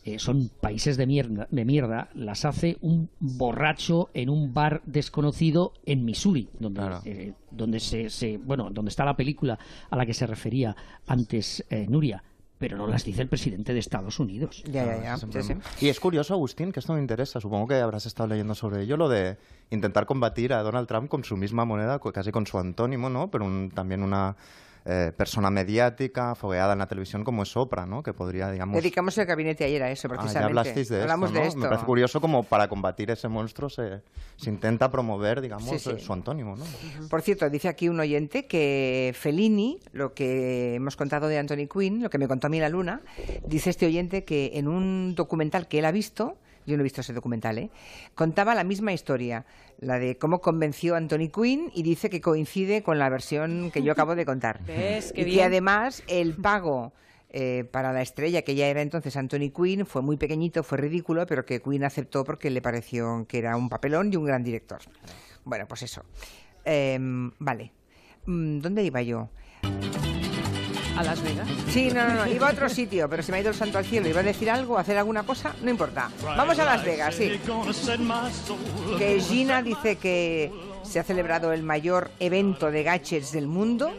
eh, son países de mierda, de mierda, las hace un borracho en un bar desconocido en Missouri, donde, claro. eh, donde se, se, bueno, donde está la película a la que se refería antes eh, Nuria. Pero no las dice el presidente de Estados Unidos. Ya, ya, ya. Sí, sí. Y es curioso, Agustín, que esto me interesa. Supongo que habrás estado leyendo sobre ello, lo de intentar combatir a Donald Trump con su misma moneda, casi con su antónimo, ¿no? Pero un, también una eh, persona mediática, fogueada en la televisión, como es Oprah, ¿no? Que podría, digamos... Dedicamos el gabinete ayer a eso, precisamente. Ah, ya hablasteis de Hablamos esto, ¿no? de esto. Me parece curioso como para combatir ese monstruo se, se intenta promover, digamos, sí, sí. su antónimo, ¿no? Uh-huh. Por cierto, dice aquí un oyente que Fellini, lo que hemos contado de Anthony Quinn, lo que me contó a mí la Luna, dice este oyente que en un documental que él ha visto, yo no he visto ese documental, ¿eh? Contaba la misma historia, la de cómo convenció a Anthony Quinn, y dice que coincide con la versión que yo acabo de contar. ¿Ves? Qué bien. Y que además el pago eh, para la estrella, que ya era entonces Anthony Quinn, fue muy pequeñito, fue ridículo, pero que Quinn aceptó porque le pareció que era un papelón y un gran director. Bueno, pues eso. Eh, vale. ¿Dónde iba yo? ¿A Las Vegas? Sí, no, no, no, iba a otro sitio, pero se me ha ido el santo al cielo. Iba a decir algo, hacer alguna cosa, no importa. Vamos a Las Vegas, sí. Que Gina dice que se ha celebrado el mayor evento de gadgets del mundo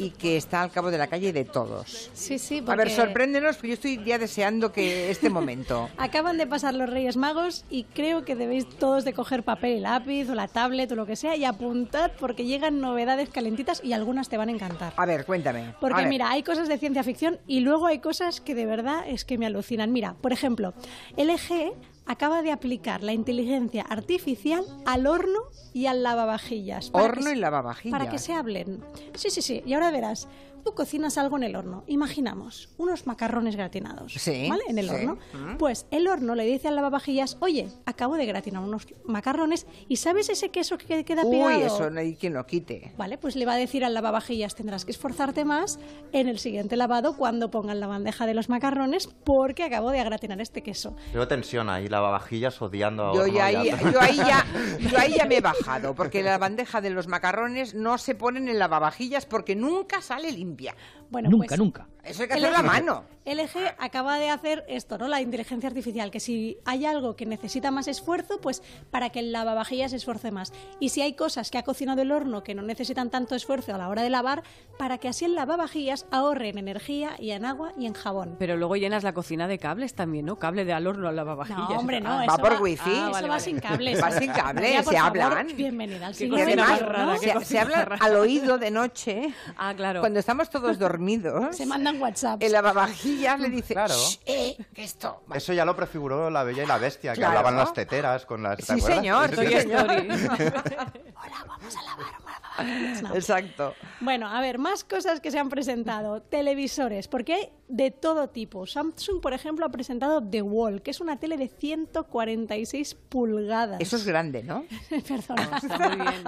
y que está al cabo de la calle de todos. Sí, sí, porque... A ver, sorpréndenos, porque yo estoy ya deseando que este momento... Acaban de pasar los Reyes Magos y creo que debéis todos de coger papel y lápiz o la tablet o lo que sea y apuntad, porque llegan novedades calentitas y algunas te van a encantar. A ver, cuéntame. Porque mira, hay cosas de ciencia ficción y luego hay cosas que de verdad es que me alucinan. Mira, por ejemplo, L G acaba de aplicar la inteligencia artificial al horno y al lavavajillas. Horno y lavavajillas. Para que se hablen. Sí, sí, sí. Y ahora verás, tú cocinas algo en el horno. Imaginamos, unos macarrones gratinados. Sí. ¿Vale? En el sí. horno. Uh-huh. Pues el horno le dice al lavavajillas, oye, acabo de gratinar unos macarrones y ¿sabes ese queso que queda pegado? Uy, eso no hay quien lo quite. Vale, pues le va a decir al lavavajillas, tendrás que esforzarte más en el siguiente lavado cuando pongan la bandeja de los macarrones porque acabo de gratinar este queso. Pero tensión ahí, la lavavajillas odiando a yo, ya ahí, yo, ahí ya, yo ahí ya me he bajado, porque la bandeja de los macarrones no se ponen en lavavajillas porque nunca sale limpia. Bueno, nunca, pues, nunca. Eso hay que hacerlo a mano. L G acaba de hacer esto, ¿no? La inteligencia artificial, que si hay algo que necesita más esfuerzo, pues para que el lavavajillas se esfuerce más. Y si hay cosas que ha cocinado el horno que no necesitan tanto esfuerzo a la hora de lavar, para que así el lavavajillas ahorre en energía y en agua y en jabón. Pero luego llenas la cocina de cables también, ¿no? Cable de al horno al lavavajillas. No, hombre, no. Ah, eso va por wifi. Ah, vale, eso vale, va vale. sin cables. Va sin cables, ya, se favor, hablan. Bienvenida al siglo veintiuno. ¿No? Se, se hablan rara. Al oído de noche. Ah, claro. Cuando estamos todos dormidos. Se mandan WhatsApp. El lavavajillas le dice, claro. eh, esto. Vale. Eso ya lo prefiguró La Bella y la Bestia, que claro. hablaban las teteras con las... ¿Te sí, acuerdas? Señor. Sí, señor. Hola, vamos a lavar un lavavajillas. No. Exacto. Bueno, a ver, más cosas que se han presentado. Televisores, porque hay de todo tipo. Samsung, por ejemplo, ha presentado The Wall, que es una tele de ciento cuarenta y seis pulgadas. Eso es grande, ¿no? Perdona. No, está muy bien.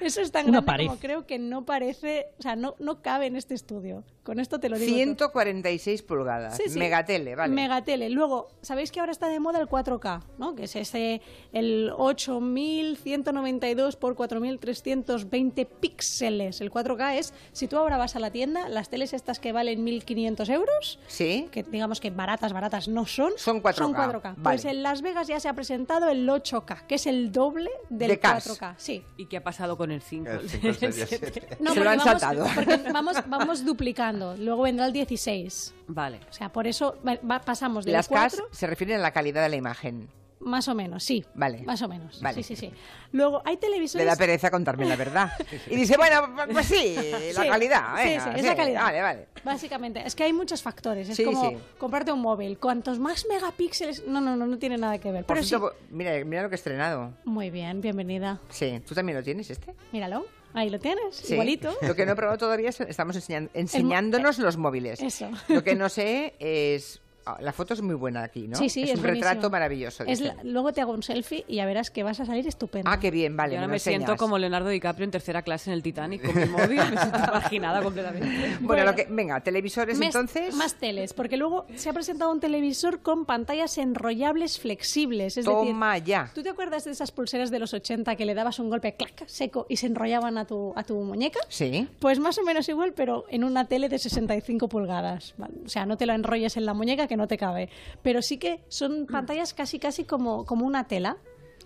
Eso es tan una grande pared. Como creo que no parece... O sea, no, no cabe en este estudio. Con esto te lo digo. ciento cuarenta y seis pulgadas. Sí, sí. Megatele, vale. Megatele. Luego, ¿sabéis que ahora está de moda el cuatro K? ¿No? Que es ese, el ocho mil ciento noventa y dos por cuatro mil trescientos veinte píxeles. El cuatro K es, si tú ahora vas a la tienda, las teles estas que valen mil quinientos euros, sí, que digamos que baratas, baratas no son, son cuatro K. Son cuatro K. Vale. Pues en Las Vegas ya se ha presentado el ocho K, que es el doble del de cuatro K. Sí. ¿Y qué ha pasado con el cinco? El cinco el siete. No, se lo han vamos, saltado. Vamos, vamos duplicando, luego vendrá el dieciséis. Vale. O sea, por eso va, va, pasamos de las cuatro... Las K se refieren a la calidad de la imagen. Más o menos, sí. Vale. Más o menos. Vale. Sí, sí, sí. Luego, hay televisores... Le da pereza contarme la verdad. Y dice, bueno, pues sí, la sí, calidad. Venga, sí, sí, esa sí, calidad. Vale, vale. Básicamente, es que hay muchos factores. Es sí, como sí. comprarte un móvil. Cuantos más megapíxeles... No, no, no, no tiene nada que ver. Por pero cierto, sí. mira, mira lo que he estrenado. Muy bien, bienvenida. Sí. ¿Tú también lo tienes, este? Míralo. Ahí lo tienes, sí. igualito. Lo que no he probado todavía es... Estamos enseñando, enseñándonos el... los móviles. Eso. Lo que no sé es... La foto es muy buena aquí, ¿no? Sí, sí, es, es un buenísimo. Retrato maravilloso. Es la, luego te hago un selfie y ya verás que vas a salir estupendo. Ah, qué bien, vale. Y ahora me, me siento como Leonardo DiCaprio en tercera clase en el Titanic con mi móvil. Me siento marginada completamente. Bueno, bueno lo que, venga, televisores mes, entonces. Más teles, porque luego se ha presentado un televisor con pantallas enrollables flexibles. Es Toma decir, ya. ¿Tú te acuerdas de esas pulseras de los ochenta que le dabas un golpe clac seco y se enrollaban a tu, a tu muñeca? Sí. Pues más o menos igual, pero en una tele de sesenta y cinco pulgadas. O sea, no te la enrolles en la muñeca que no te cabe, pero sí que son pantallas casi casi como, como una tela.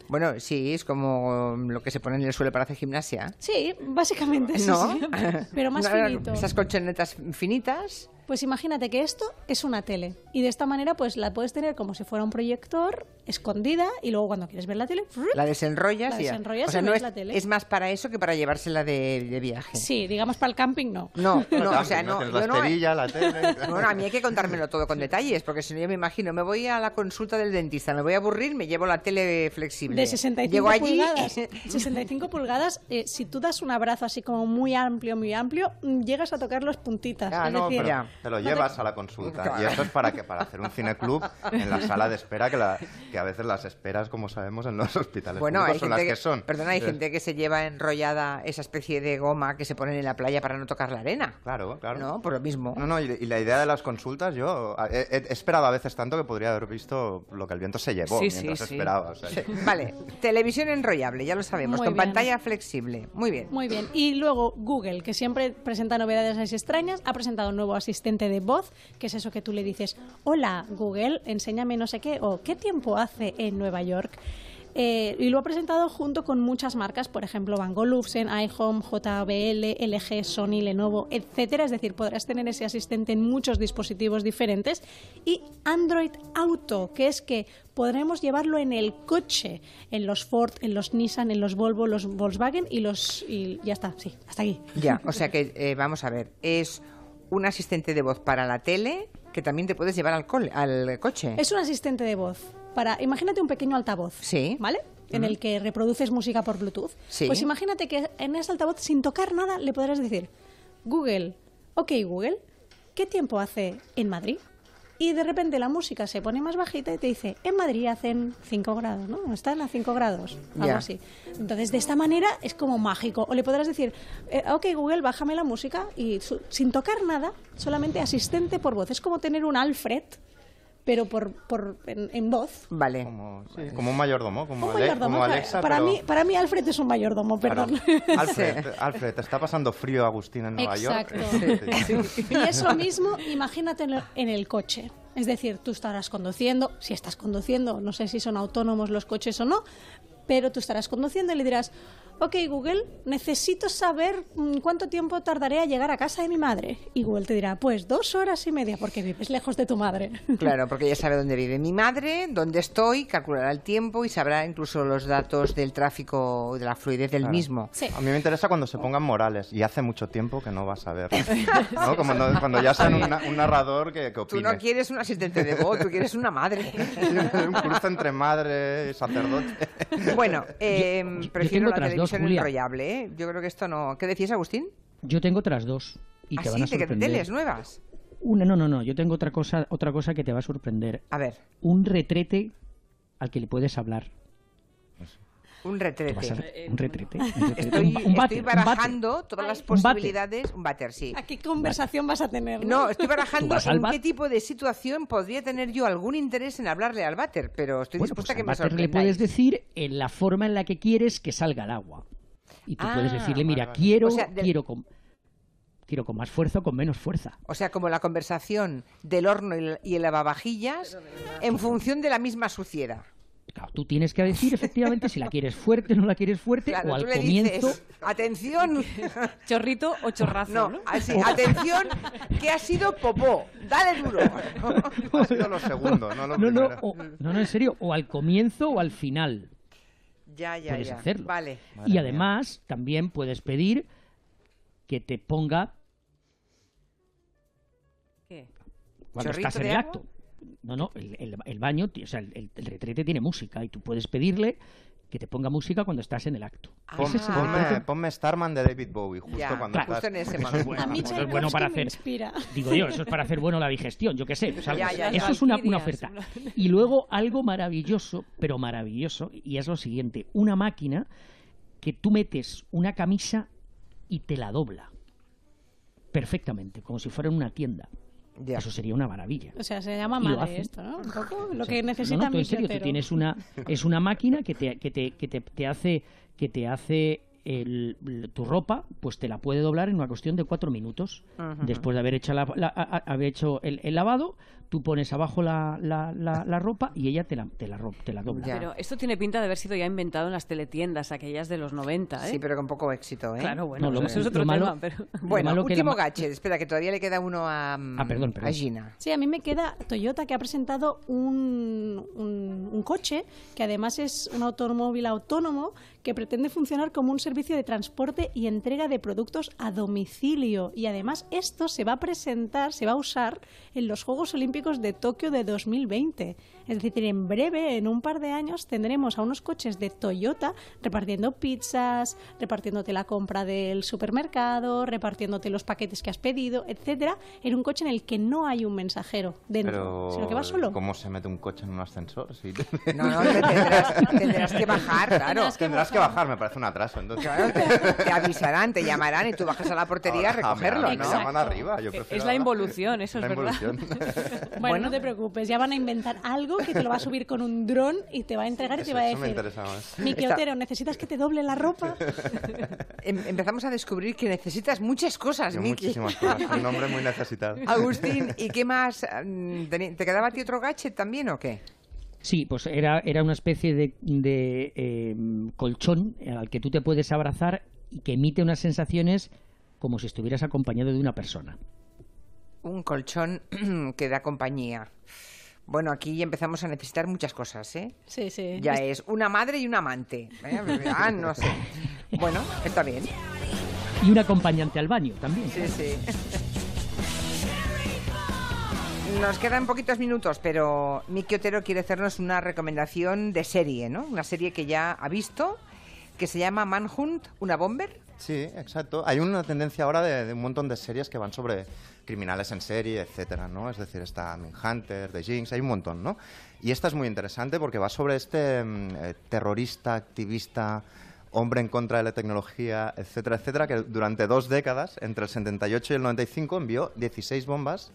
Bueno, sí, es como lo que se pone en el suelo para hacer gimnasia. Sí, básicamente, ¿no? Sí, sí. Pero más no, finito. Esas colchonetas finitas. Pues imagínate que esto es una tele y de esta manera pues la puedes tener como si fuera un proyector, escondida, y luego cuando quieres ver la tele... La desenrollas, la desenrollas y, o sea, y no es, la tele. Es más para eso que para llevársela de, de viaje. Sí, digamos para el camping no. No, no, no o sea, no... no, no perilla, la tele... Bueno, a mí hay que contármelo todo con detalles, porque si no yo me imagino, me voy a la consulta del dentista, me voy a aburrir, me llevo la tele flexible. De sesenta y cinco pulgadas. sesenta y cinco pulgadas, eh, si tú das un abrazo así como muy amplio, muy amplio, llegas a tocar los puntitas. Ah, es no, decir, pero... Te lo llevas a la consulta. Claro. Y eso es para que para hacer un cineclub en la sala de espera, que, la, que a veces las esperas, como sabemos, en los hospitales. Bueno, hay son las que, que son. Perdona, hay gente que se lleva enrollada esa especie de goma que se ponen en la playa para no tocar la arena. Claro, claro. No, por lo mismo. No, no, y, y la idea de las consultas, yo he, he esperado a veces tanto que podría haber visto Lo que el viento se llevó sí, mientras sí, esperaba. O sea, sí. Vale, televisión enrollable, ya lo sabemos, muy con bien. Pantalla flexible. Muy bien. Muy bien. Y luego Google, que siempre presenta novedades así extrañas, ha presentado un nuevo asistente de voz, que es eso que tú le dices, hola Google, enséñame no sé qué, o ¿qué tiempo hace en Nueva York? Eh, y lo ha presentado junto con muchas marcas, por ejemplo Bang and Olufsen, iHome, J B L, L G, Sony, Lenovo, etcétera. Es decir, podrás tener ese asistente en muchos dispositivos diferentes. Y Android Auto, que es que podremos llevarlo en el coche, en los Ford, en los Nissan, en los Volvo, los Volkswagen y los... y ya está, sí, hasta aquí. Ya, o sea que, eh, vamos a ver, es... un asistente de voz para la tele que también te puedes llevar al, cole, al coche. Es un asistente de voz. Para, imagínate un pequeño altavoz, sí, ¿vale? En mm. el que reproduces música por Bluetooth. Sí. Pues imagínate que en ese altavoz, sin tocar nada, le podrás decir, Google, ok Google, ¿qué tiempo hace en Madrid? Y de repente la música se pone más bajita y te dice, en Madrid hacen cinco grados, ¿no? Están a cinco grados, algo yeah. así. Entonces, de esta manera es como mágico. O le podrás decir, eh, ok Google, bájame la música y su, sin tocar nada, solamente asistente por voz. Es como tener un Alfred, pero por, por en, en voz. Vale. Como, sí, como un mayordomo, como, un Ale, mayordomo, como Alexa. Para, pero... mí, para mí Alfred es un mayordomo, perdón. Claro. Alfred, Alfred, te está pasando frío Agustín en Nueva Exacto. York. Exacto. Sí. Y eso mismo, imagínate en el coche. Es decir, tú estarás conduciendo, si estás conduciendo, no sé si son autónomos los coches o no, pero tú estarás conduciendo y le dirás, ok Google, necesito saber cuánto tiempo tardaré a llegar a casa de mi madre. Y Google te dirá, pues dos horas y media, porque vives lejos de tu madre. Claro, porque ya sabe dónde vive mi madre, dónde estoy, calculará el tiempo y sabrá incluso los datos del tráfico, de la fluidez del claro. mismo. Sí. A mí me interesa cuando se pongan morales, y hace mucho tiempo que no vas a ver. ¿No? Como no, cuando ya sean una, un narrador que, que opine. Tú no quieres un asistente de voz, tú quieres una madre. Un cruce entre madre y sacerdote. Bueno, eh, yo, prefiero yo la televisión. Enrollable, ¿eh? Yo creo que esto no... ¿Qué decías, Agustín? Yo tengo otras dos. Y ¿Ah, te van sí? a sorprender. ¿Teles nuevas? Una, no, no, no, yo tengo otra cosa, otra cosa que te va a sorprender. A ver. Un retrete al que le puedes hablar. Un retrete. A, un retrete. Un retrete. Estoy, un, un váter, estoy barajando un todas las posibilidades. Un váter, sí. ¿A qué conversación váter. vas a tener? No, no estoy barajando en qué tipo de situación podría tener yo algún interés en hablarle al váter, pero estoy bueno, dispuesta pues a que me sorprendáis. Le puedes decir en la forma en la que quieres que salga el agua. Y tú ah, puedes decirle, mira, vale, vale. quiero, o sea, de... quiero... Com... Quiero con más fuerza o con menos fuerza. O sea, como la conversación del horno y el lavavajillas en función de la misma suciedad. Claro, tú tienes que decir efectivamente si la quieres fuerte, no la quieres fuerte, claro, o al comienzo... Dices, atención, chorrito o chorrazo. No, ¿no? Así, atención, que ha sido popó, dale duro. Ha sido lo segundo, no lo no, no, o, no, no, en serio, o al comienzo o al final. Ya, ya, puedes ya. hacerlo. Vale. Y además, mía. también puedes pedir que te ponga... ¿Qué? Cuando estás en el agua? acto. No, no, el, el, el baño, o sea, el, el retrete tiene música y tú puedes pedirle que te ponga música cuando estás en el acto. Ah, Pon, es ponme, ponme Starman de David Bowie, justo ya, cuando claro, estás... Justo en ese eso es bueno, a mí eso es bueno para hacer... Inspira. Digo yo, eso es para hacer bueno la digestión, yo qué sé. O sea, ya, ya, eso ya, es una, una oferta. Y luego algo maravilloso, pero maravilloso, y es lo siguiente. Una máquina que tú metes una camisa y te la dobla. Perfectamente, como si fuera en una tienda. Ya. Eso sería una maravilla. O sea, se llama madre esto, ¿no? Un poco lo o sea, que necesita no, no, tú, en serio, tú tienes una es una máquina que te, que te, que te, te hace que te hace el, tu ropa, pues te la puede doblar en una cuestión de cuatro minutos. Uh-huh. Después de haber hecho la, la, a, haber hecho el, el lavado, tú pones abajo la, la, la, la ropa y ella te la, te la, te la dobla. Ya. Pero esto tiene pinta de haber sido ya inventado en las teletiendas aquellas de los noventa, ¿eh? Sí, pero con poco éxito, ¿eh? Claro, bueno, no, lo, eso es otro tema, malo, pero... Bueno, malo último la... gache, espera, que todavía le queda uno a, ah, perdón, perdón. a Gina. Sí, a mí me queda Toyota, que ha presentado un, un, un coche, que además es un automóvil autónomo, que pretende funcionar como un servicio de transporte y entrega de productos a domicilio. Y además esto se va a presentar, se va a usar en los Juegos Olímpicos de Tokio de dos mil veinte. Es decir, en breve, en un par de años, tendremos a unos coches de Toyota repartiendo pizzas, repartiéndote la compra del supermercado, repartiéndote los paquetes que has pedido, etcétera, en un coche en el que no hay un mensajero dentro, pero sino que va solo. ¿Cómo se mete un coche en un ascensor? ¿Sí? No, no, te tendrás, tendrás que bajar, claro. Tendrás que, tendrás bajar. que bajar, me parece un atraso. Entonces. Claro, te, te avisarán, te llamarán y tú bajas a la portería Ahora, a recogerlo, ¿no? Llaman arriba, yo prefiero es la involución, eso la es verdad. Bueno, bueno, no te preocupes, ya van a inventar algo que te lo va a subir con un dron y te va a entregar sí, y te eso, va a decir, Miki Otero, ¿necesitas que te doble la ropa? Em empezamos a descubrir que necesitas muchas cosas, Miki. Muchísimas cosas, un hombre muy necesitado. Agustín, ¿y qué más? ¿Te quedaba a ti otro gadget también o qué? Sí, pues era, era una especie de, de eh, colchón al que tú te puedes abrazar y que emite unas sensaciones como si estuvieras acompañado de una persona. Un colchón que da compañía. Bueno, aquí empezamos a necesitar muchas cosas, ¿eh? Sí, sí. Ya es una madre y un amante, ¿eh? Ah, no sé. Bueno, está bien. Y un acompañante al baño también. Sí, sí. Nos quedan poquitos minutos, pero Miki Otero quiere hacernos una recomendación de serie, ¿no? Una serie que ya ha visto, que se llama Manhunt, Unabomber. Sí, exacto. Hay una tendencia ahora de, de un montón de series que van sobre criminales en serie, etcétera, ¿no? Es decir, está Manhunter, The Jinx, hay un montón, ¿no? Y esta es muy interesante porque va sobre este eh, terrorista, activista, hombre en contra de la tecnología, etcétera, etcétera, que durante dos décadas, entre el setenta y ocho y el noventa y cinco, envió dieciséis bombas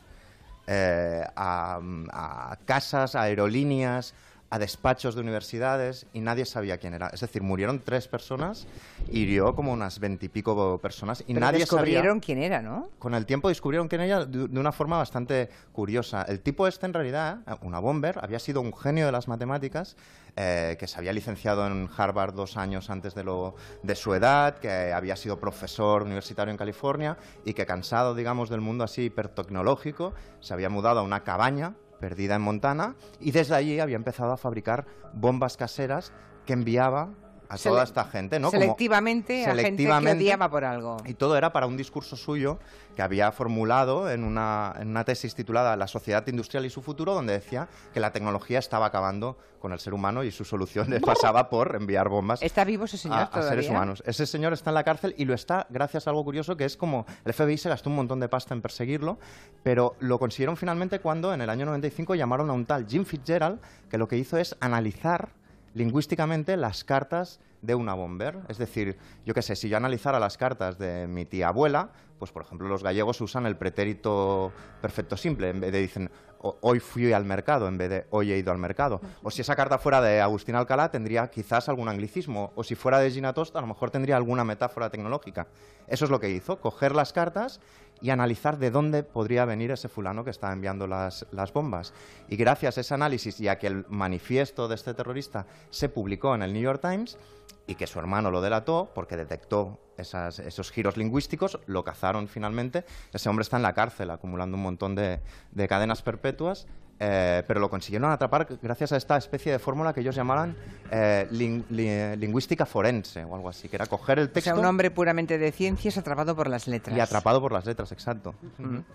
eh, a, a casas, a aerolíneas, a despachos de universidades y nadie sabía quién era. Es decir, murieron tres personas, hirió como unas veintipico personas y Pero nadie descubrieron sabía. quién era, ¿no? Con el tiempo descubrieron quién era de una forma bastante curiosa. El tipo este, en realidad, Unabomber, había sido un genio de las matemáticas, eh, que se había licenciado en Harvard dos años antes de, lo, de su edad, que había sido profesor universitario en California y que, cansado, digamos, del mundo así hipertecnológico, se había mudado a una cabaña perdida en Montana, y desde allí había empezado a fabricar bombas caseras que enviaba a Sele toda esta gente, ¿no? Selectivamente, Como, a selectivamente, gente que odiaba por algo. Y todo era para un discurso suyo que había formulado en una, en una tesis titulada La sociedad industrial y su futuro, donde decía que la tecnología estaba acabando con el ser humano y su solución le pasaba por enviar bombas. ¿Está vivo ese señor a, a todavía? Seres humanos. Ese señor está en la cárcel y lo está gracias a algo curioso que es como el F B I se gastó un montón de pasta en perseguirlo, pero lo consiguieron finalmente cuando en el año noventa y cinco llamaron a un tal Jim Fitzgerald, que lo que hizo es analizar lingüísticamente las cartas de Unabomber. Es decir, yo qué sé, si yo analizara las cartas de mi tía abuela, pues por ejemplo los gallegos usan el pretérito perfecto simple, en vez de dicen hoy fui al mercado, en vez de hoy he ido al mercado. O si esa carta fuera de Agustín Alcalá tendría quizás algún anglicismo, o si fuera de Gina Tosh a lo mejor tendría alguna metáfora tecnológica. Eso es lo que hizo, coger las cartas y analizar de dónde podría venir ese fulano que está enviando las, las bombas. Y gracias a ese análisis y a que el manifiesto de este terrorista se publicó en el New York Times y que su hermano lo delató porque detectó esas, esos giros lingüísticos, lo cazaron finalmente. Ese hombre está en la cárcel acumulando un montón de, de cadenas perpetuas, eh, pero lo consiguieron atrapar gracias a esta especie de fórmula que ellos llamaban eh, ling, li, lingüística forense o algo así, que era coger el texto... O sea, un hombre puramente de ciencias atrapado por las letras. Y atrapado por las letras, exacto. Mm-hmm.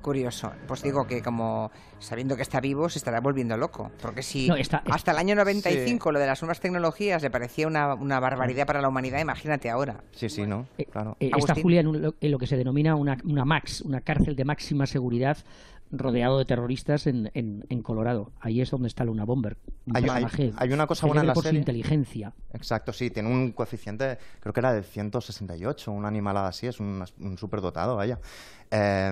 Curioso. Pues digo que como sabiendo que está vivo se estará volviendo loco. Porque si no, está, hasta el año noventa y cinco sí. lo de las nuevas tecnologías le parecía una, una barbaridad para la humanidad, imagínate ahora. Sí, sí, ¿no? Eh, claro. eh, está Julia en, un, en lo que se denomina una, una MAX, una cárcel de máxima seguridad rodeado de terroristas en, en, en Colorado. Ahí es donde está la Unabomber. Un hay, hay, hay una cosa buena en la por serie. Su inteligencia. Exacto, sí. Tiene un coeficiente, creo que era de ciento sesenta y ocho, una animalada así. Es un, un superdotado, vaya. Eh,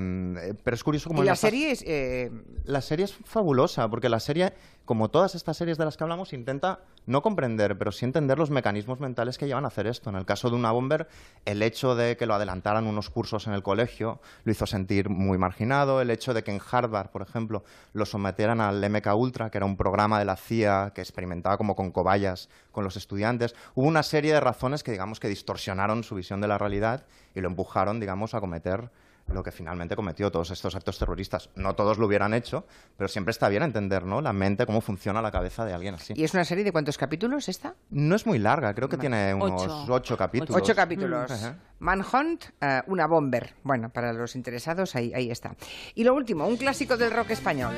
pero es curioso como... Y la serie es... Eh... La serie es fabulosa, porque la serie, como todas estas series de las que hablamos, intenta no comprender, pero sí entender los mecanismos mentales que llevan a hacer esto. En el caso de Unabomber, el hecho de que lo adelantaran unos cursos en el colegio lo hizo sentir muy marginado. El hecho de que en Harvard, por ejemplo, lo sometieran al M K Ultra, que era un programa de la C I A que experimentaba como con cobayas con los estudiantes. Hubo una serie de razones que, digamos, que distorsionaron su visión de la realidad y lo empujaron, digamos, a cometer lo que finalmente cometió todos estos actos terroristas. No todos lo hubieran hecho, pero siempre está bien entender, ¿no?, la mente, cómo funciona la cabeza de alguien así. ¿Y es una serie de cuántos capítulos esta? No es muy larga, creo que Man tiene unos ocho, ocho capítulos. Ocho capítulos. Mm. Manhunt, uh, Unabomber. Bueno, para los interesados, ahí, ahí está. Y lo último, un clásico del rock español.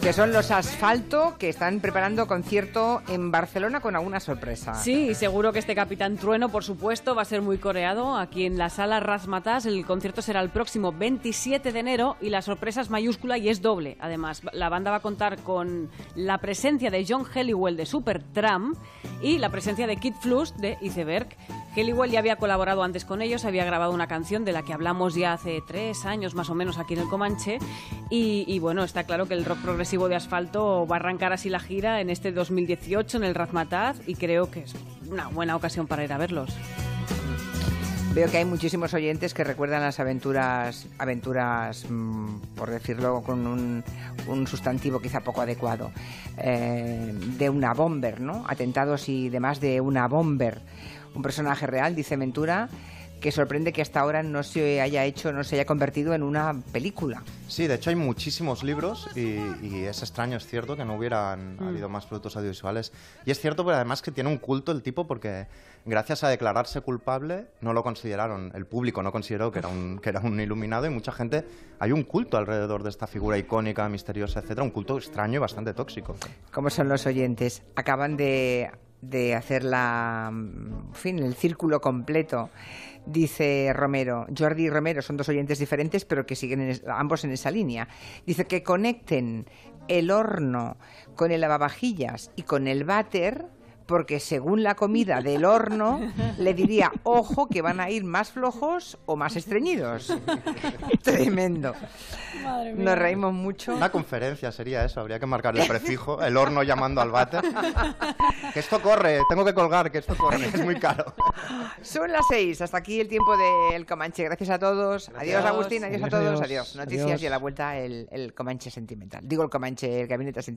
Que son los Asfalto, que están preparando concierto en Barcelona con alguna sorpresa. Sí, y seguro que este Capitán Trueno, por supuesto, va a ser muy coreado aquí en la sala Razmataz. El concierto será el próximo veintisiete de enero y la sorpresa es mayúscula y es doble. Además, la banda va a contar con la presencia de John Helliwell de Supertramp y la presencia de Kid Fluss de Iceberg. Helliwell ya había colaborado antes con ellos, había grabado una canción de la que hablamos ya hace tres años más o menos aquí en el Comanche y, y bueno, está claro que el rock progresivo de Asfalto va a arrancar así la gira en este dos mil dieciocho en el Razmataz y creo que es una buena ocasión para ir a verlos. Veo que hay muchísimos oyentes que recuerdan las aventuras, aventuras mmm, por decirlo con un, un sustantivo quizá poco adecuado, eh, de Unabomber, ¿no? Atentados y demás de Unabomber. Un personaje real, dice Ventura, que sorprende que hasta ahora no se haya hecho, no se haya convertido en una película. Sí, de hecho hay muchísimos libros y, y es extraño, es cierto, que no hubieran mm. habido más productos audiovisuales. Y es cierto, pero además que tiene un culto el tipo porque gracias a declararse culpable no lo consideraron, el público no consideró que era un, que era un iluminado y mucha gente, hay un culto alrededor de esta figura icónica, misteriosa, etcétera, un culto extraño y bastante tóxico. ¿Cómo son los oyentes? Acaban de, de hacer la, en fin, el círculo completo. Dice Romero, Jordi y Romero, son dos oyentes diferentes, pero que siguen en es, ambos en esa línea. Dice que conecten el horno con el lavavajillas y con el váter, porque según la comida del horno, le diría, ojo, que van a ir más flojos o más estreñidos. Tremendo. Madre mía. Nos reímos mucho. Una conferencia sería eso, habría que marcar el prefijo, el horno llamando al váter. Que esto corre, tengo que colgar, que esto corre, es muy caro. Son las seis, hasta aquí el tiempo del Comanche. Gracias a todos. Gracias. Adiós, Agustín, adiós, adiós a todos, adiós. Noticias adiós. Y a la vuelta el, el Comanche sentimental. Digo el Comanche, el gabinete sentimental.